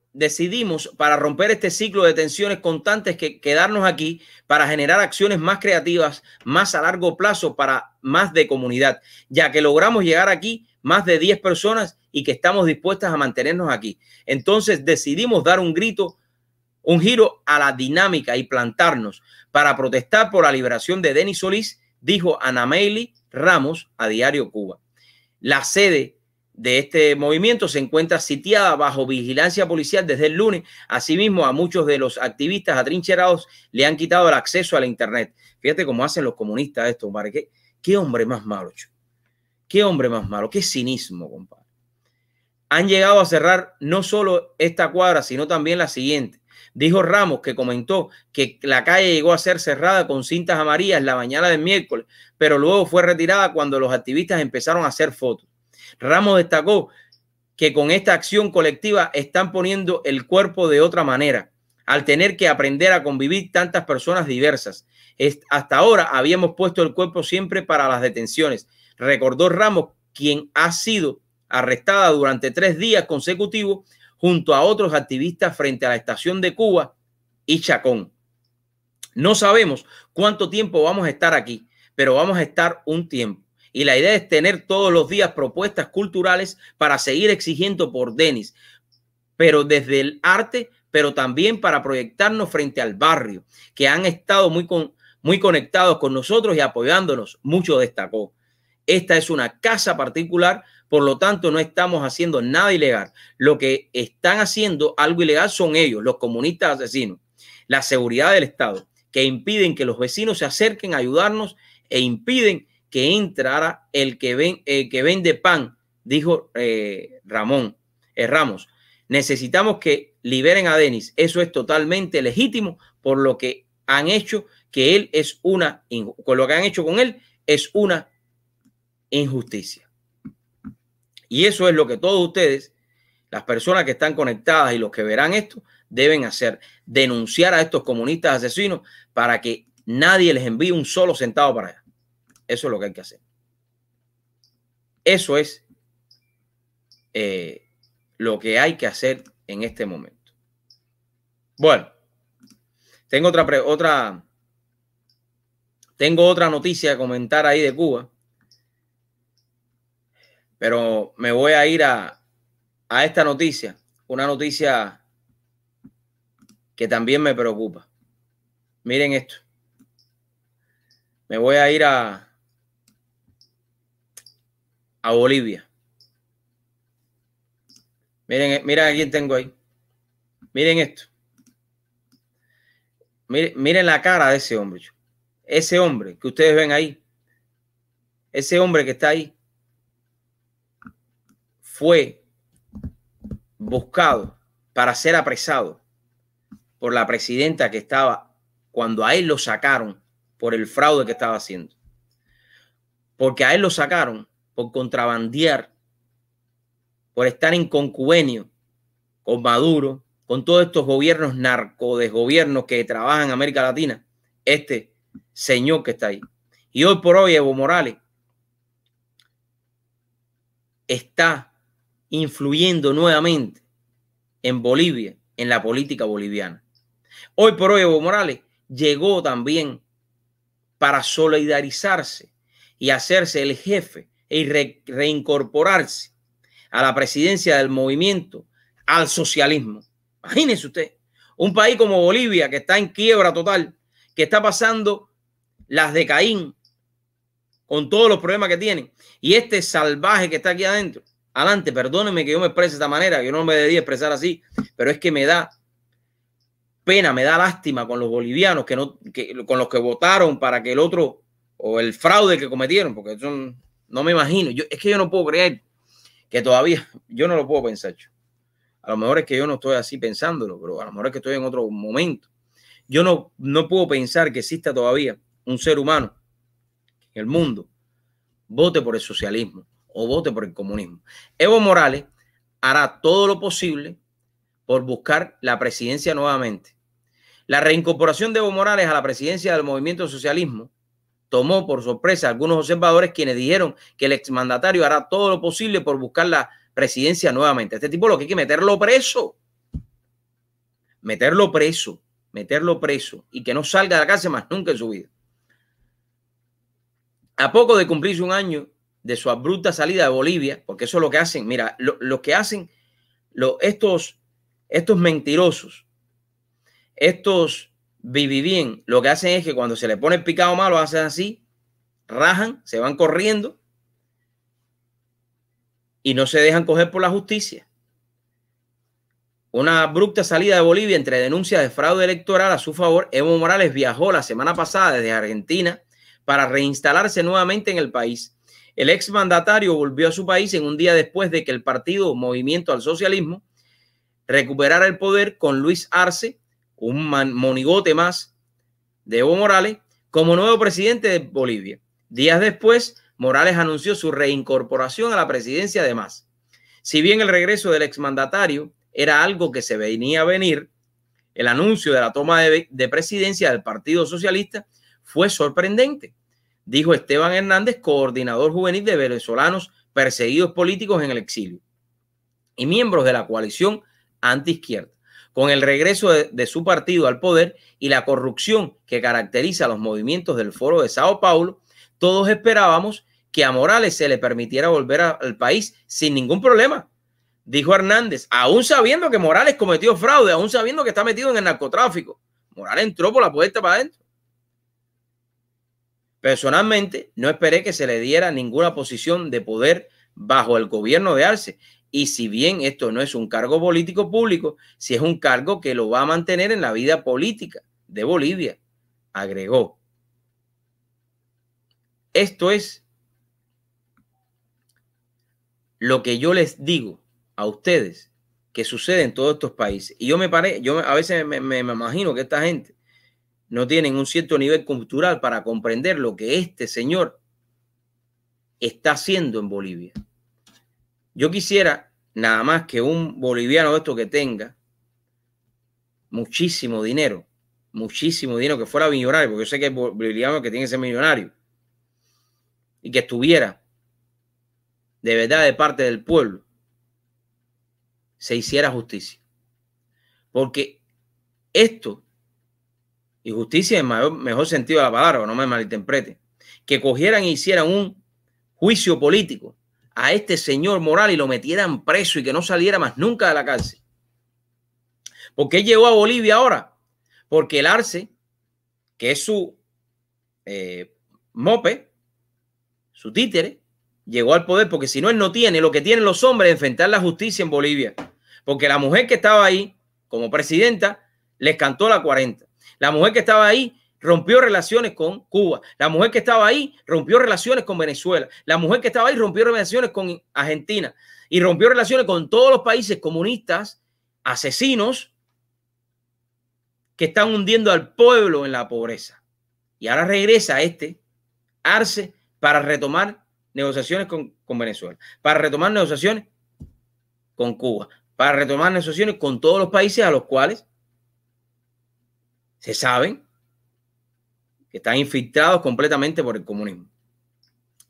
este ciclo de tensiones constantes que quedarnos aquí para generar acciones más creativas, más a largo plazo, para más de comunidad, ya que logramos llegar aquí más de 10 personas y que estamos dispuestas a mantenernos aquí. Entonces decidimos dar un giro a la dinámica y plantarnos para protestar por la liberación de Denis Solís, dijo Ana Meili Ramos a Diario Cuba. La sede de este movimiento se encuentra sitiada bajo vigilancia policial desde el lunes. Asimismo, a muchos de los activistas atrincherados le han quitado el acceso a la internet. Fíjate cómo hacen los comunistas esto, compadre. ¿Qué hombre más malo, chico? Qué hombre más malo, qué cinismo, compadre. Han llegado a cerrar no solo esta cuadra, sino también la siguiente. Dijo Ramos, que comentó que la calle llegó a ser cerrada con cintas amarillas la mañana del miércoles, pero luego fue retirada cuando los activistas empezaron a hacer fotos. Ramos destacó que con esta acción colectiva están poniendo el cuerpo de otra manera, al tener que aprender a convivir tantas personas diversas. Hasta ahora habíamos puesto el cuerpo siempre para las detenciones, recordó Ramos, quien ha sido arrestada durante 3 días consecutivos junto a otros activistas frente a la estación de Cuba y Chacón. No sabemos cuánto tiempo vamos a estar aquí, pero vamos a estar un tiempo. Y la idea es tener todos los días propuestas culturales para seguir exigiendo por Denis, pero desde el arte, pero también para proyectarnos frente al barrio, que han estado muy conectados con nosotros y apoyándonos, mucho destacó. Esta es una casa particular, por lo tanto no estamos haciendo nada ilegal. Lo que están haciendo algo ilegal son ellos, los comunistas asesinos. La seguridad del Estado, que impiden que los vecinos se acerquen a ayudarnos e impiden que entrara el que vende pan, dijo Ramos. Necesitamos que liberen a Denis. Eso es totalmente legítimo por lo que han hecho con él es una injusticia. Y eso es lo que todos ustedes, Las personas que están conectadas y los que verán esto deben hacer, denunciar a estos comunistas asesinos para que nadie les envíe un solo centavo para allá. Eso es lo que hay que hacer. Eso es lo que hay que hacer en este momento. Bueno, tengo otra noticia a comentar ahí de Cuba, pero me voy a ir a esta noticia, una noticia que también me preocupa. Miren esto. Me voy a ir a Bolivia. Miren a quién tengo ahí. Miren esto. Miren la cara de ese hombre. Ese hombre que ustedes ven ahí. Ese hombre que está ahí. Fue buscado para ser apresado por la presidenta que estaba cuando a él lo sacaron por el fraude que estaba haciendo. Porque a él lo sacaron por contrabandear, por estar en concubenio con Maduro, con todos estos gobiernos narcodesgobiernos que trabajan en América Latina, este señor que está ahí. Y hoy por hoy Evo Morales está influyendo nuevamente en Bolivia, en la política boliviana. Hoy por hoy Evo Morales llegó también para solidarizarse y hacerse el jefe y reincorporarse a la presidencia del movimiento al socialismo. Imagínese usted, un país como Bolivia que está en quiebra total, que está pasando las de Caín con todos los problemas que tienen, y este salvaje que está aquí adelante, perdónenme que yo me exprese de esta manera, yo no me debía expresar así, pero es que me da pena, me da lástima con los bolivianos con los que votaron para que el otro, o el fraude que cometieron, porque eso no me imagino, es que yo no puedo creer que todavía, yo no lo puedo pensar. A lo mejor es que yo no estoy así pensándolo, pero a lo mejor es que estoy en otro momento. Yo no puedo pensar que exista todavía un ser humano en el mundo vote por el socialismo o vote por el comunismo. Evo Morales hará todo lo posible por buscar la presidencia nuevamente. La reincorporación de Evo Morales a la presidencia del movimiento socialismo tomó por sorpresa a algunos observadores, quienes dijeron que el exmandatario hará todo lo posible por buscar la presidencia nuevamente. Este tipo, lo que hay que meterlo preso y que no salga de la cárcel más nunca en su vida. A poco de cumplirse un año de su abrupta salida de Bolivia, porque eso es lo que hacen. Mira, estos mentirosos, estos vivivían, lo que hacen es que cuando se le pone el picado malo, hacen así, rajan, se van corriendo y no se dejan coger por la justicia. Una abrupta salida de Bolivia entre denuncias de fraude electoral a su favor. Evo Morales viajó la semana pasada desde Argentina para reinstalarse nuevamente en el país. El exmandatario volvió a su país en un día después de que el partido Movimiento al Socialismo recuperara el poder con Luis Arce, un monigote más de Evo Morales, como nuevo presidente de Bolivia. Días después, Morales anunció su reincorporación a la presidencia de MAS. Si bien el regreso del exmandatario era algo que se venía a venir, el anuncio de la toma de presidencia del Partido Socialista fue sorprendente, dijo Esteban Hernández, coordinador juvenil de venezolanos perseguidos políticos en el exilio y miembros de la coalición antiizquierda. Con el regreso de su partido al poder y la corrupción que caracteriza los movimientos del Foro de Sao Paulo, todos esperábamos que a Morales se le permitiera volver al país sin ningún problema, dijo Hernández, aún sabiendo que Morales cometió fraude, aún sabiendo que está metido en el narcotráfico. Morales entró por la puerta para adentro. Personalmente, no esperé que se le diera ninguna posición de poder bajo el gobierno de Arce. Y si bien esto no es un cargo político público, sí es un cargo que lo va a mantener en la vida política de Bolivia, agregó. Esto es lo que yo les digo a ustedes que sucede en todos estos países. Y yo a veces me imagino que esta gente no tienen un cierto nivel cultural para comprender lo que este señor está haciendo en Bolivia. Yo quisiera nada más que un boliviano de esto que tenga muchísimo dinero, que fuera millonario, porque yo sé que hay bolivianos que tienen que ser millonarios, y que estuviera de verdad de parte del pueblo, se hiciera justicia. Porque esto, y justicia en el mejor sentido de la palabra, no me malinterpreten, que cogieran y hicieran un juicio político a este señor Morales y lo metieran preso y que no saliera más nunca de la cárcel. ¿Por qué llegó a Bolivia ahora? Porque el Arce, que es su mope, su títere, llegó al poder, porque si no, él no tiene lo que tienen los hombres de enfrentar la justicia en Bolivia. Porque la mujer que estaba ahí como presidenta les cantó la 40. La mujer que estaba ahí rompió relaciones con Cuba. La mujer que estaba ahí rompió relaciones con Venezuela. La mujer que estaba ahí rompió relaciones con Argentina y rompió relaciones con todos los países comunistas, asesinos, que están hundiendo al pueblo en la pobreza. Y ahora regresa este Arce para retomar negociaciones con Venezuela, para retomar negociaciones con Cuba, para retomar negociaciones con todos los países a los cuales se saben que están infiltrados completamente por el comunismo.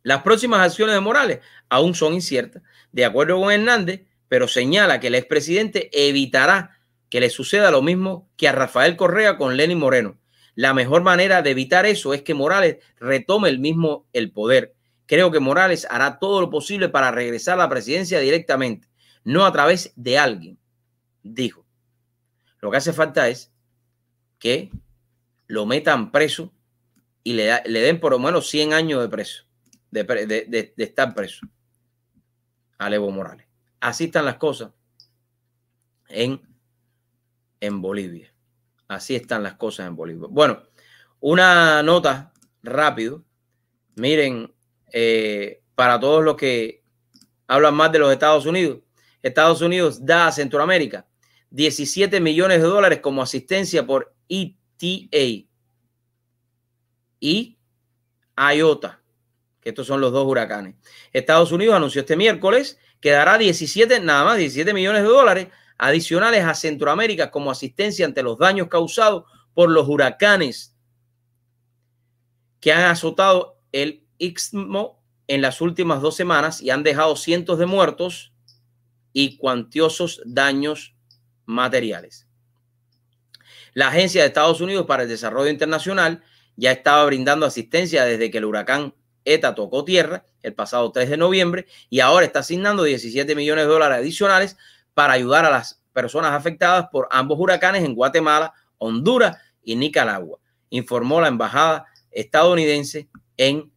Las próximas acciones de Morales aún son inciertas, de acuerdo con Hernández, pero señala que el expresidente evitará que le suceda lo mismo que a Rafael Correa con Lenín Moreno. La mejor manera de evitar eso es que Morales retome el poder. Creo que Morales hará todo lo posible para regresar a la presidencia directamente, no a través de alguien, dijo. Lo que hace falta es que lo metan preso y le den por lo menos 100 años de preso, de estar preso a Evo Morales. Así están las cosas en Bolivia. Así están las cosas en Bolivia. Bueno, una nota rápido. Miren, para todos los que hablan más de los Estados Unidos, Estados Unidos da a Centroamérica $17 millones como asistencia por ETA y IOTA, que estos son los dos huracanes. Estados Unidos anunció este miércoles que dará $17 millones adicionales a Centroamérica como asistencia ante los daños causados por los huracanes que han azotado el Istmo en las últimas 2 semanas y han dejado cientos de muertos y cuantiosos daños materiales. La Agencia de Estados Unidos para el Desarrollo Internacional ya estaba brindando asistencia desde que el huracán ETA tocó tierra el pasado 3 de noviembre y ahora está asignando $17 millones adicionales para ayudar a las personas afectadas por ambos huracanes en Guatemala, Honduras y Nicaragua, informó la embajada estadounidense en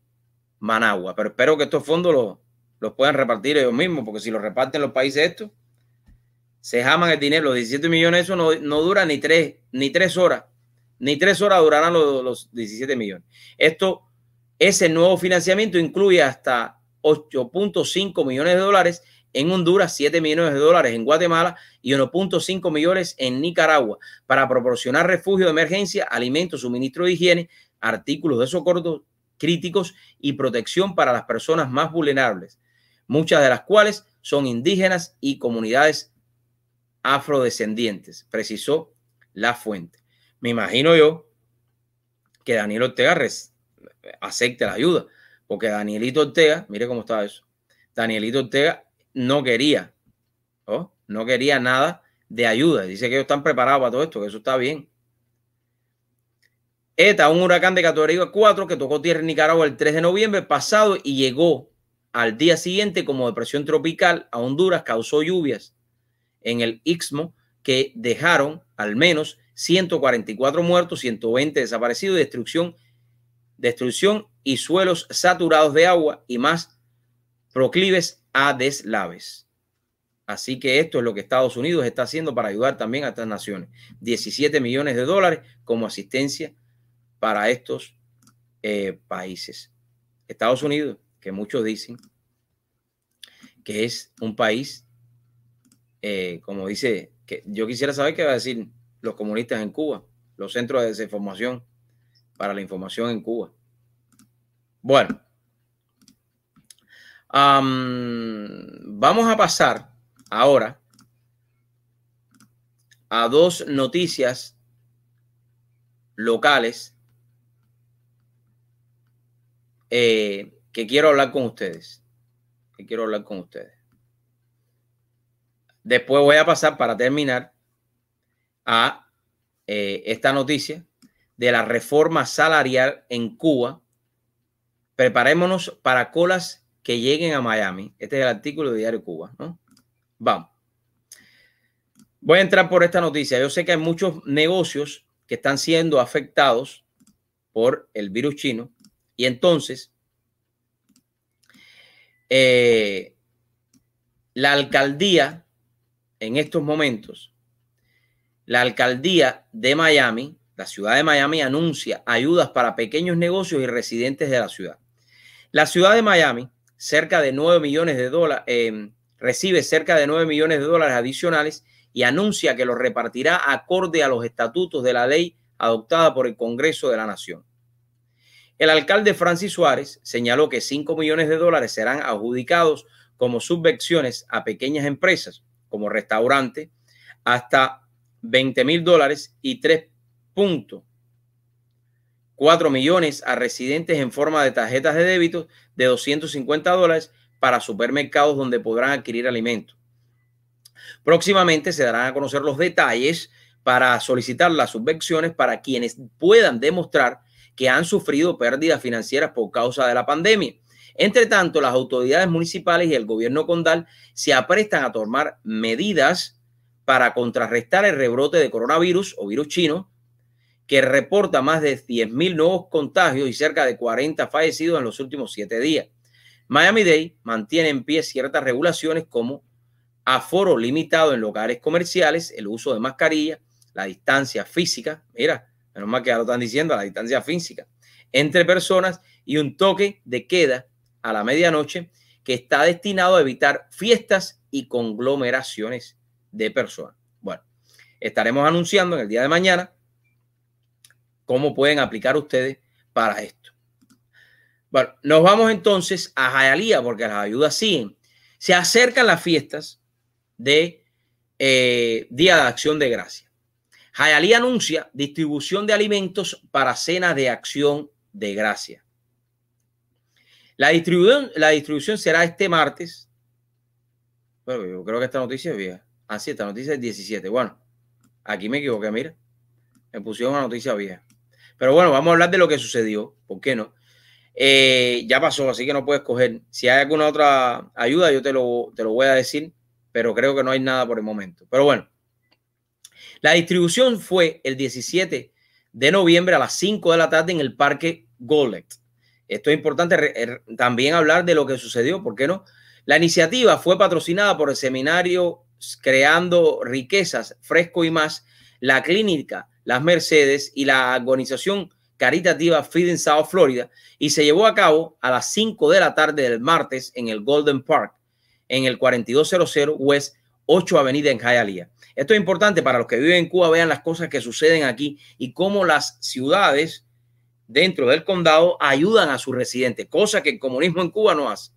Managua. Pero espero que estos fondos los puedan repartir ellos mismos, porque si los reparten los países estos, se jaman el dinero. Los 17 millones eso no dura ni tres horas. Ni 3 horas durarán los 17 millones. Esto es el nuevo financiamiento, incluye hasta $8.5 millones en Honduras, $7 millones en Guatemala y 1.5 millones en Nicaragua para proporcionar refugio de emergencia, alimentos, suministro de higiene, artículos de socorro críticos y protección para las personas más vulnerables, muchas de las cuales son indígenas y comunidades afrodescendientes, precisó la fuente. Me imagino yo que Daniel Ortega acepte la ayuda, porque Danielito Ortega, mire cómo estaba eso, Danielito Ortega no quería nada de ayuda. Dice que ellos están preparados para todo esto, que eso está bien. ETA, un huracán de categoría 4 que tocó tierra en Nicaragua el 3 de noviembre pasado y llegó al día siguiente como depresión tropical a Honduras, causó lluvias en el Istmo que dejaron al menos 144 muertos, 120 desaparecidos, destrucción y suelos saturados de agua y más proclives a deslaves. Así que esto es lo que Estados Unidos está haciendo para ayudar también a estas naciones. $17 millones como asistencia para estos países. Estados Unidos, que muchos dicen que es un país, como dice, que yo quisiera saber qué va a decir los comunistas en Cuba, los centros de desinformación para la información en Cuba. Bueno, vamos a pasar ahora a dos noticias locales que quiero hablar con ustedes. Después voy a pasar, para terminar, a esta noticia de la reforma salarial en Cuba. Preparémonos para colas que lleguen a Miami. Este es el artículo de Diario Cuba, ¿no? Vamos. Voy a entrar por esta noticia. Yo sé que hay muchos negocios que están siendo afectados por el virus chino. Y entonces, la alcaldía, en estos momentos, la alcaldía de Miami, la ciudad de Miami, anuncia ayudas para pequeños negocios y residentes de la ciudad. La ciudad de Miami, cerca de 9 millones de dólares, recibe cerca de 9 millones de dólares adicionales y anuncia que los repartirá acorde a los estatutos de la ley adoptada por el Congreso de la Nación. El alcalde Francis Suárez señaló que 5 millones de dólares serán adjudicados como subvenciones a pequeñas empresas, como restaurantes, hasta $20,000 y 3.4 millones a residentes en forma de tarjetas de débito de $250 para supermercados donde podrán adquirir alimentos. Próximamente se darán a conocer los detalles para solicitar las subvenciones para quienes puedan demostrar que han sufrido pérdidas financieras por causa de la pandemia. Entre tanto, las autoridades municipales y el gobierno condal se aprestan a tomar medidas para contrarrestar el rebrote de coronavirus o virus chino, que reporta más de 10,000 nuevos contagios y cerca de 40 fallecidos en los últimos 7 días. Miami-Dade mantiene en pie ciertas regulaciones como aforo limitado en locales comerciales, el uso de mascarilla, la distancia física. Mira, menos mal que ya lo están diciendo, la distancia física entre personas y un toque de queda a la medianoche que está destinado a evitar fiestas y conglomeraciones de personas. Bueno, estaremos anunciando en el día de mañana cómo pueden aplicar ustedes para esto. Bueno, nos vamos entonces a Hialeah porque las ayudas siguen. Se acercan las fiestas de Día de Acción de Gracias. Hialeah anuncia distribución de alimentos para cenas de acción de gracia. La distribución será este martes. Bueno, yo creo que esta noticia es vieja. Ah, sí, esta noticia es 17. Bueno, aquí me equivoqué, mira. Me pusieron una noticia vieja. Pero bueno, vamos a hablar de lo que sucedió. ¿Por qué no? Ya pasó, así que no puedes coger. Si hay alguna otra ayuda, yo te lo voy a decir, pero creo que no hay nada por el momento. Pero bueno. La distribución fue el 17 de noviembre a las 5 de la tarde en el Parque Golec. Esto es importante también hablar de lo que sucedió, ¿por qué no? La iniciativa fue patrocinada por el seminario Creando Riquezas, Fresco y Más, la clínica Las Mercedes y la organización caritativa Feed in South Florida y se llevó a cabo a las 5 de la tarde del martes en el Golden Park, en el 4200 West 8 Avenida en Hialeah. Esto es importante para los que viven en Cuba, vean las cosas que suceden aquí y cómo las ciudades dentro del condado ayudan a sus residentes, cosa que el comunismo en Cuba no hace.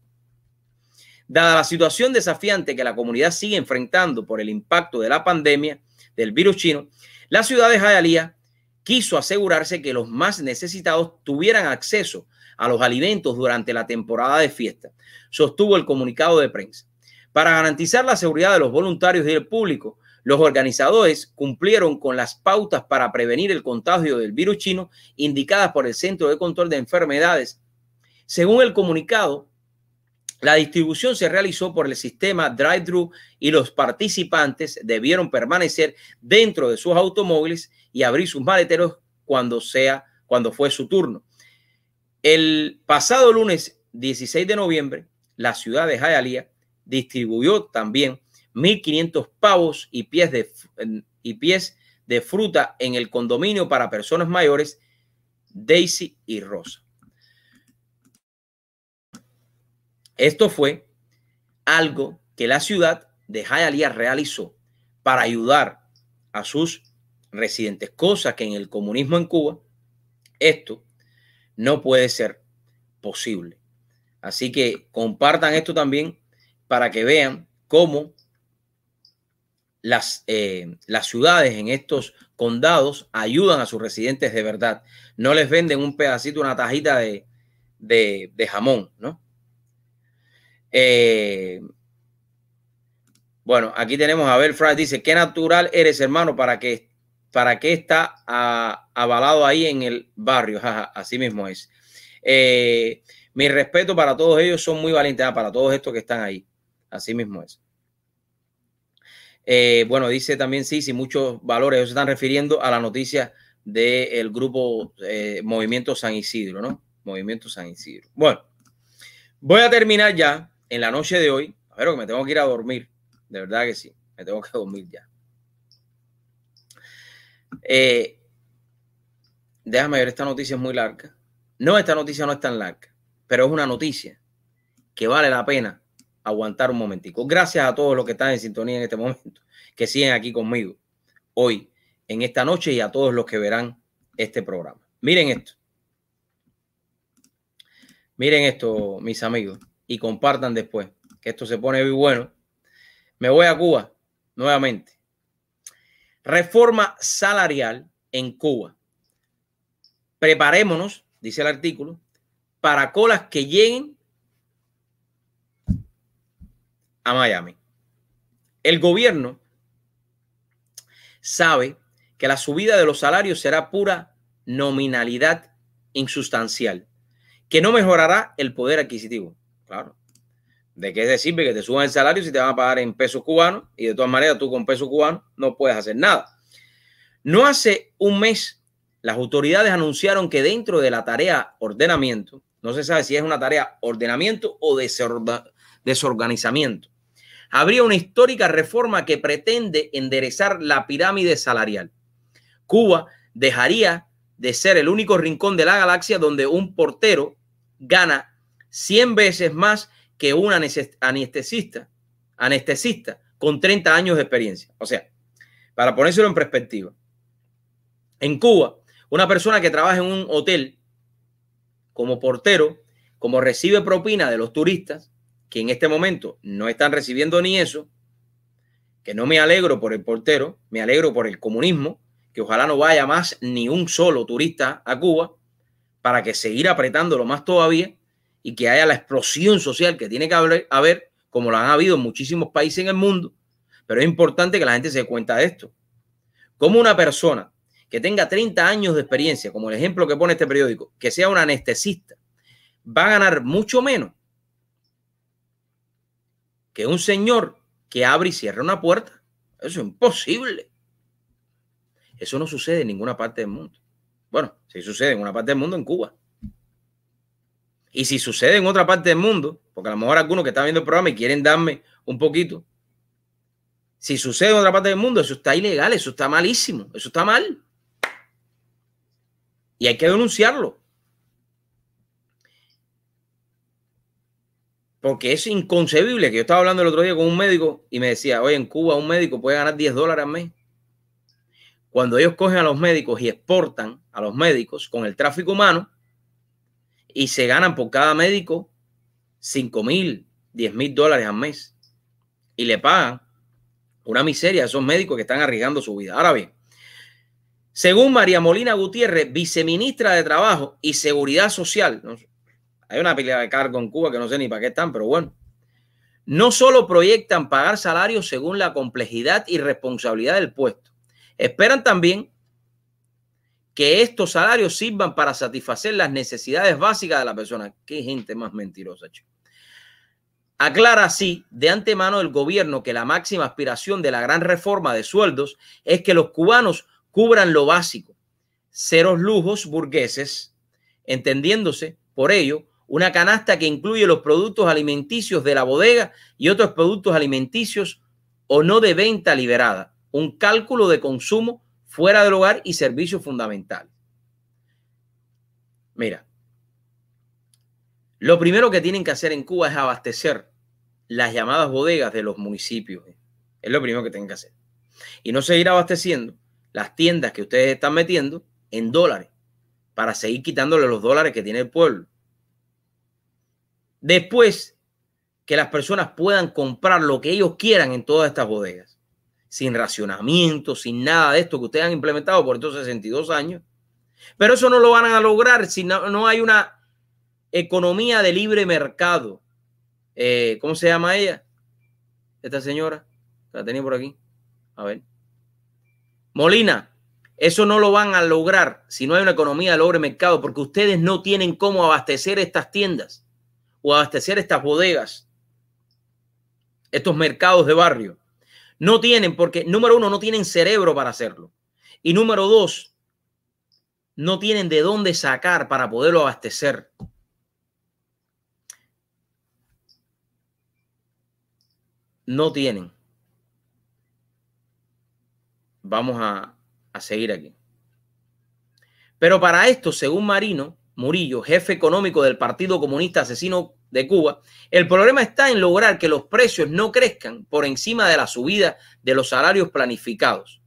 Dada la situación desafiante que la comunidad sigue enfrentando por el impacto de la pandemia del virus chino, la ciudad de Hialeah quiso asegurarse que los más necesitados tuvieran acceso a los alimentos durante la temporada de fiesta, sostuvo el comunicado de prensa. Para garantizar la seguridad de los voluntarios y del público, los organizadores cumplieron con las pautas para prevenir el contagio del virus chino indicadas por el Centro de Control de Enfermedades. Según el comunicado, la distribución se realizó por el sistema drive-thru y los participantes debieron permanecer dentro de sus automóviles y abrir sus maleteros cuando fue su turno. El pasado lunes 16 de noviembre, la ciudad de Hialeah distribuyó también 1,500 pavos y pies de fruta en el condominio para personas mayores Daisy y Rosa. Esto fue algo que la ciudad de Hialeah realizó para ayudar a sus residentes, cosa que en el comunismo en Cuba esto no puede ser posible. Así que compartan esto también para que vean cómo las ciudades en estos condados ayudan a sus residentes de verdad. No les venden un pedacito, una tajita de jamón, ¿no? Bueno, aquí tenemos a Abel Fry, dice: qué natural eres, hermano, para que está avalado ahí en el barrio. Así mismo es. Mi respeto para todos ellos, son muy valientes, para todos estos que están ahí. Así mismo es. Bueno, dice también sí, muchos valores. Ellos se están refiriendo a la noticia del grupo Movimiento San Isidro, ¿no? Movimiento San Isidro. Bueno, voy a terminar ya en la noche de hoy. A ver, que me tengo que ir a dormir. De verdad que sí, me tengo que dormir ya. Déjame ver, esta noticia es muy larga. No, esta noticia no es tan larga, pero es una noticia que vale la pena aguantar un momentico. Gracias a todos los que están en sintonía en este momento, que siguen aquí conmigo hoy, en esta noche, y a todos los que verán este programa. Miren esto. Miren esto, mis amigos, y compartan después, que esto se pone muy bueno. Me voy a Cuba nuevamente. Reforma salarial en Cuba. Preparémonos, dice el artículo, para colas que lleguen a Miami. El gobierno sabe que la subida de los salarios será pura nominalidad insustancial, que no mejorará el poder adquisitivo. Claro. ¿De qué te sirve que te suban el salario si te van a pagar en pesos cubanos? Y de todas maneras, tú con pesos cubanos no puedes hacer nada. No hace un mes, las autoridades anunciaron que dentro de la tarea ordenamiento, no se sabe si es una tarea ordenamiento o desorganizamiento, habría una histórica reforma que pretende enderezar la pirámide salarial. Cuba dejaría de ser el único rincón de la galaxia donde un portero gana 100 veces más que un anestesista con 30 años de experiencia. O sea, para ponérselo en perspectiva, en Cuba, una persona que trabaja en un hotel como portero, como recibe propina de los turistas, que en este momento no están recibiendo ni eso, que no me alegro por el portero, me alegro por el comunismo, que ojalá no vaya más ni un solo turista a Cuba, para que seguir apretándolo más todavía, y que haya la explosión social que tiene que haber, como la han habido en muchísimos países en el mundo. Pero es importante que la gente se dé cuenta de esto. Como una persona que tenga 30 años de experiencia, como el ejemplo que pone este periódico, que sea un anestesista, va a ganar mucho menos que un señor que abre y cierra una puerta. Eso es imposible. Eso no sucede en ninguna parte del mundo. Bueno, sí sucede en una parte del mundo, en Cuba. Y si sucede en otra parte del mundo, porque a lo mejor algunos que están viendo el programa y quieren darme un poquito, si sucede en otra parte del mundo, eso está ilegal, eso está malísimo, eso está mal. Y hay que denunciarlo. Porque es inconcebible, que yo estaba hablando el otro día con un médico y me decía: oye, en Cuba un médico puede ganar $10 al mes. Cuando ellos cogen a los médicos y exportan a los médicos con el tráfico humano, y se ganan por cada médico $5,000, $10,000 al mes. Y le pagan una miseria a esos médicos que están arriesgando su vida. Ahora bien, según María Molina Gutiérrez, viceministra de Trabajo y Seguridad Social, ¿no? Hay una pelea de cargo en Cuba que no sé ni para qué están, pero bueno. No solo proyectan pagar salarios según la complejidad y responsabilidad del puesto. Esperan también que estos salarios sirvan para satisfacer las necesidades básicas de la persona. Qué gente más mentirosa, chico. Aclara así de antemano el gobierno que la máxima aspiración de la gran reforma de sueldos es que los cubanos cubran lo básico, ceros lujos burgueses, entendiéndose por ello una canasta que incluye los productos alimenticios de la bodega y otros productos alimenticios o no de venta liberada, un cálculo de consumo fuera del hogar y servicios fundamentales. Mira, lo primero que tienen que hacer en Cuba es abastecer las llamadas bodegas de los municipios. Es lo primero que tienen que hacer. Y no seguir abasteciendo las tiendas que ustedes están metiendo en dólares para seguir quitándole los dólares que tiene el pueblo. Después, que las personas puedan comprar lo que ellos quieran en todas estas bodegas. sin racionamiento, sin nada de esto que ustedes han implementado por estos 62 años. Pero eso no lo van a lograr si no hay una economía de libre mercado. ¿Cómo se llama ella? Esta señora, la tenía por aquí. A ver. Molina, eso no lo van a lograr si no hay una economía de libre mercado, porque ustedes no tienen cómo abastecer estas tiendas o abastecer estas bodegas, estos mercados de barrio. No tienen, porque número uno, no tienen cerebro para hacerlo. Y número dos, no tienen de dónde sacar para poderlo abastecer. No tienen. Vamos a seguir aquí. Pero para esto, según Marino Murillo, jefe económico del Partido Comunista Asesino de Cuba, el problema está en lograr que los precios no crezcan por encima de la subida de los salarios planificados.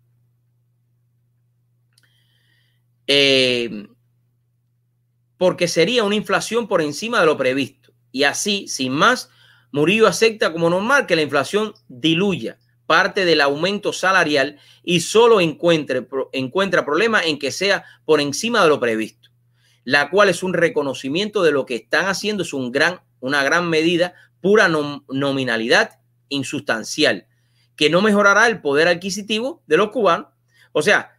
Porque sería una inflación por encima de lo previsto. Y así, sin más, Murillo acepta como normal que la inflación diluya parte del aumento salarial y solo encuentra problema en que sea por encima de lo previsto, la cual es un reconocimiento de lo que están haciendo, es una gran medida, pura nominalidad insustancial, que no mejorará el poder adquisitivo de los cubanos. O sea,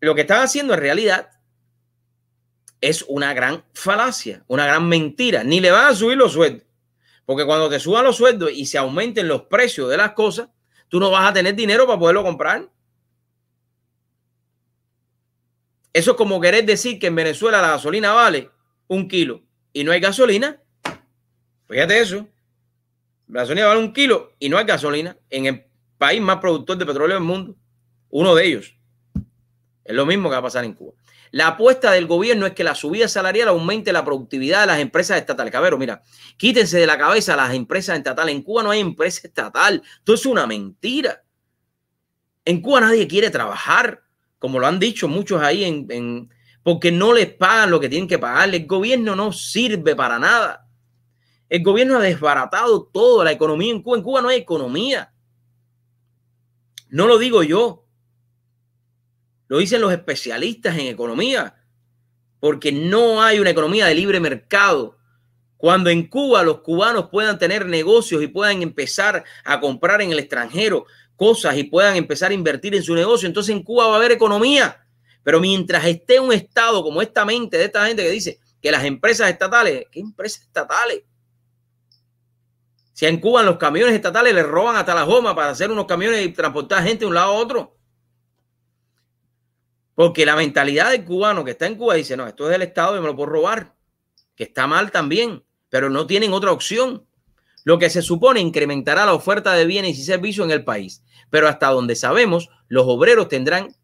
lo que están haciendo en realidad es una gran falacia, una gran mentira. Ni le van a subir los sueldos, porque cuando te suban los sueldos y se aumenten los precios de las cosas, tú no vas a tener dinero para poderlo comprar. Eso es como querer decir que en Venezuela la gasolina vale $1 y no hay gasolina. Fíjate eso. La gasolina vale $1 y no hay gasolina en el país más productor de petróleo del mundo. Uno de ellos. Es lo mismo que va a pasar en Cuba. La apuesta del gobierno es que la subida salarial aumente la productividad de las empresas estatales. Cabero, mira, quítense de la cabeza las empresas estatales. En Cuba no hay empresa estatal. Esto es una mentira. En Cuba nadie quiere trabajar, como lo han dicho muchos ahí, porque no les pagan lo que tienen que pagarle. El gobierno no sirve para nada. El gobierno ha desbaratado toda la economía en Cuba. En Cuba no hay economía. No lo digo yo. Lo dicen los especialistas en economía, porque no hay una economía de libre mercado. Cuando en Cuba los cubanos puedan tener negocios y puedan empezar a comprar en el extranjero cosas y puedan empezar a invertir en su negocio, entonces en Cuba va a haber economía. Pero mientras esté un Estado como esta mente de esta gente que dice que las empresas estatales, ¿qué empresas estatales? Si en Cuba los camiones estatales les roban hasta la goma para hacer unos camiones y transportar gente de un lado a otro. Porque la mentalidad del cubano que está en Cuba dice, no, esto es del Estado y me lo puedo robar, que está mal también, pero no tienen otra opción. Lo que se supone incrementará la oferta de bienes y servicios en el país, pero hasta donde sabemos, los obreros tendrán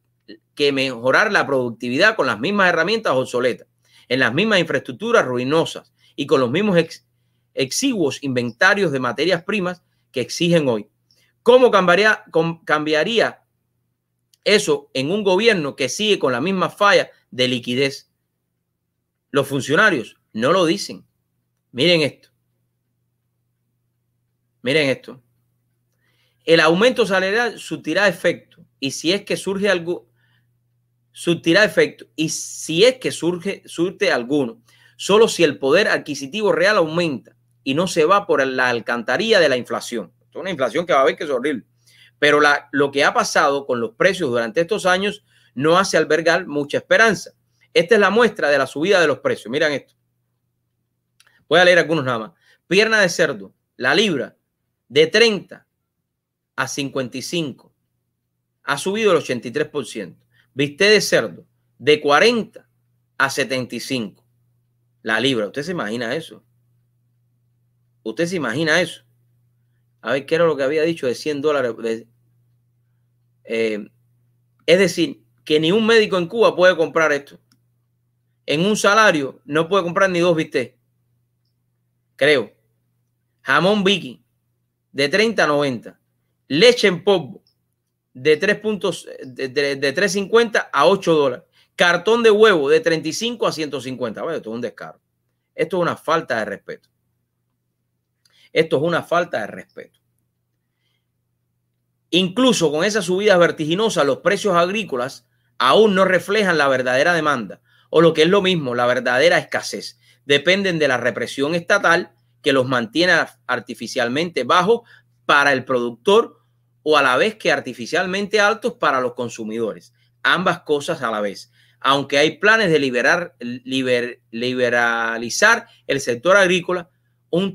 que mejorar la productividad con las mismas herramientas obsoletas, en las mismas infraestructuras ruinosas y con los mismos exiguos inventarios de materias primas que exigen hoy. ¿Cómo cambiaría eso en un gobierno que sigue con la misma falla de liquidez? Los funcionarios no lo dicen. Miren esto. Miren esto. El aumento salarial surtirá efecto. Y si es que surge algo, surtirá efecto. Y si es que surte alguno. Solo si el poder adquisitivo real aumenta y no se va por la alcantarilla de la inflación. Es una inflación que va a haber, que es horrible. Pero lo que ha pasado con los precios durante estos años no hace albergar mucha esperanza. Esta es la muestra de la subida de los precios. Miren esto. Voy a leer algunos nada más. Pierna de cerdo, la libra, de 30 a 55. Ha subido el 83%. Bistec de cerdo, de 40 a 75. La libra. ¿Usted se imagina eso? ¿Usted se imagina eso? A ver, ¿qué era lo que había dicho de $100? Es decir, que ni un médico en Cuba puede comprar esto. En un salario no puede comprar ni 2 bistecs. Creo. Jamón Vicky de 30 a 90. Leche en polvo de 3.50 a $8. Cartón de huevo de 35 a 150. Bueno, esto es un descaro. Esto es una falta de respeto. Esto es una falta de respeto. Incluso con esas subidas vertiginosas, los precios agrícolas aún no reflejan la verdadera demanda o, lo que es lo mismo, la verdadera escasez. Dependen de la represión estatal que los mantiene artificialmente bajos para el productor o a la vez que artificialmente altos para los consumidores. Ambas cosas a la vez. Aunque hay planes de liberalizar el sector agrícola, un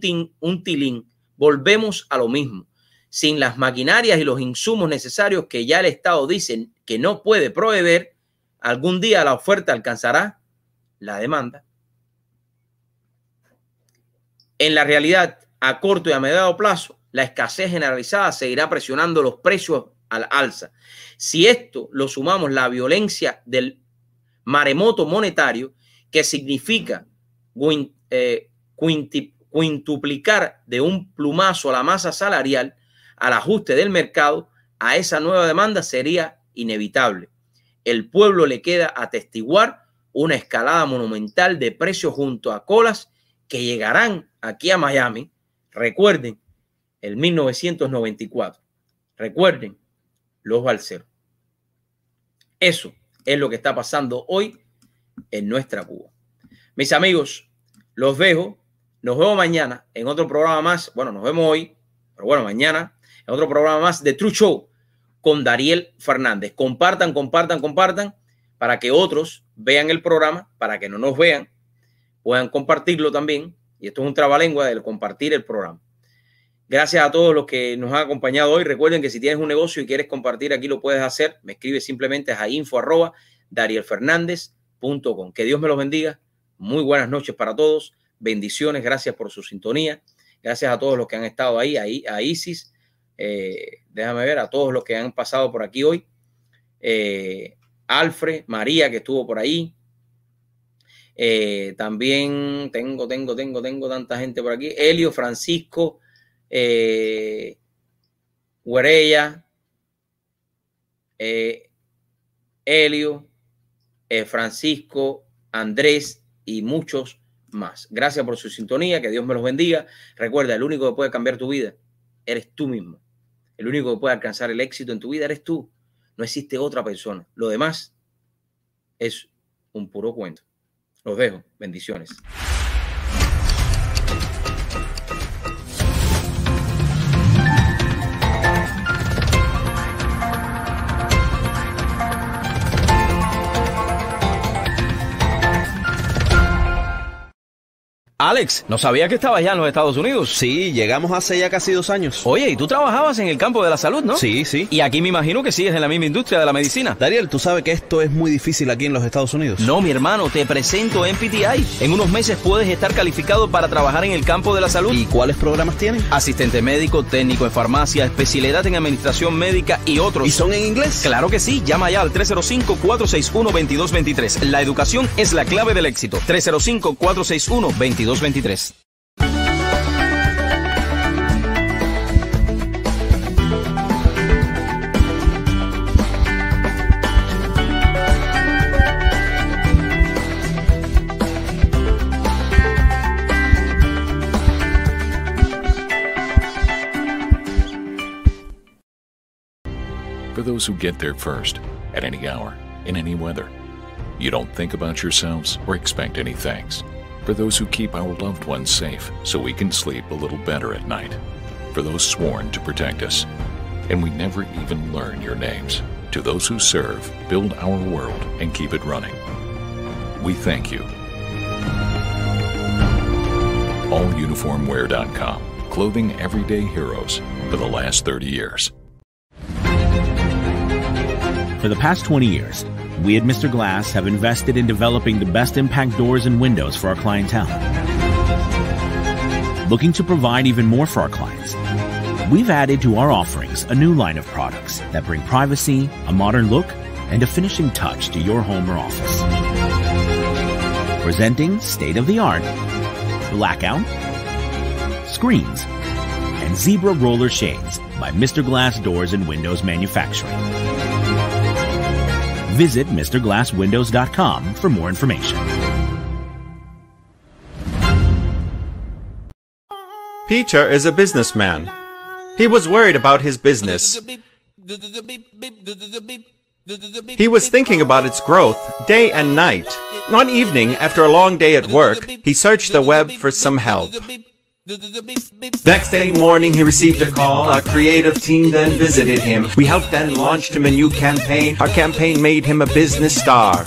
tilín. Volvemos a lo mismo. Sin las maquinarias y los insumos necesarios que ya el Estado dice que no puede proveer, algún día la oferta alcanzará la demanda. En la realidad, a corto y a mediano plazo, la escasez generalizada seguirá presionando los precios al alza. Si esto lo sumamos la violencia del maremoto monetario, que significa quintuplicar de un plumazo a la masa salarial, al ajuste del mercado, a esa nueva demanda sería inevitable. El pueblo le queda atestiguar una escalada monumental de precios junto a colas que llegarán aquí a Miami. Recuerden el 1994. Recuerden los balseros. Eso es lo que está pasando hoy en nuestra Cuba. Mis amigos, los dejo. Nos vemos mañana en otro programa más. Bueno, nos vemos hoy, pero bueno, mañana en otro programa más de True Show con Dariel Fernández. Compartan, compartan, compartan para que otros vean el programa, para que no nos vean, puedan compartirlo también. Y esto es un trabalengua del compartir el programa. Gracias a todos los que nos han acompañado hoy. Recuerden que si tienes un negocio y quieres compartir aquí, lo puedes hacer. Me escribes simplemente a info@darielfernandez.com. Que Dios me los bendiga. Muy buenas noches para todos. Bendiciones. Gracias por su sintonía. Gracias a todos los que han estado ahí a Isis. Déjame ver a todos los que han pasado por aquí hoy. Alfred, María, que estuvo por ahí. También tengo tanta gente por aquí. Helio, Francisco, Huerella, Helio, Francisco, Andrés y muchos más. Gracias por su sintonía. Que Dios me los bendiga. Recuerda, el único que puede cambiar tu vida eres tú mismo. El único que puede alcanzar el éxito en tu vida eres tú. No existe otra persona. Lo demás es un puro cuento. Los dejo. Bendiciones. Alex, no sabía que estabas ya en los Estados Unidos. Sí, llegamos hace ya casi 2 años. Oye, y tú trabajabas en el campo de la salud, ¿no? Sí. Y aquí me imagino que sigues en la misma industria de la medicina. Dariel, tú sabes que esto es muy difícil aquí en los Estados Unidos. No, mi hermano, te presento MPTI. En unos meses puedes estar calificado para trabajar en el campo de la salud. ¿Y cuáles programas tienen? Asistente médico, técnico en farmacia, especialidad en administración médica y otros. ¿Y son en inglés? Claro que sí. Llama ya al 305-461-2223. La educación es la clave del éxito. 305-461-2223. For those who get there first, at any hour, in any weather, you don't think about yourselves or expect any thanks. For those who keep our loved ones safe so we can sleep a little better at night. For those sworn to protect us. And we never even learn your names. To those who serve, build our world, and keep it running. We thank you. AllUniformWear.com, clothing everyday heroes for the last 30 years. For the past 20 years, we at Mr. Glass have invested in developing the best impact doors and windows for our clientele. Looking to provide even more for our clients, we've added to our offerings a new line of products that bring privacy, a modern look, and a finishing touch to your home or office. Presenting state-of-the-art blackout, screens, and zebra roller shades by Mr. Glass Doors and Windows Manufacturing. Visit MrGlassWindows.com for more information. Peter is a businessman. He was worried about his business. He was thinking about its growth day and night. One evening, after a long day at work, he searched the web for some help. Next day morning, he received a call. Our creative team then visited him. We helped then launched him a new campaign. Our campaign made him a business star.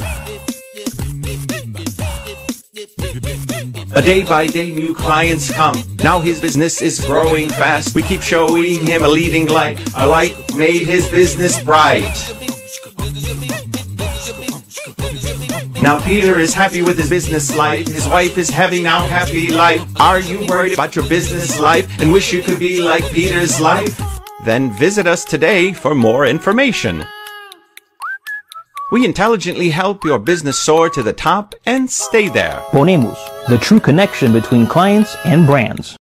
A day-by-day new clients come. Now his business is growing fast. We keep showing him a leading light. A light made his business bright. Now Peter is happy with his business life. His wife is having now happy life. Are you worried about your business life and wish you could be like Peter's life? Then visit us today for more information. We intelligently help your business soar to the top and stay there. Ponemos, the true connection between clients and brands.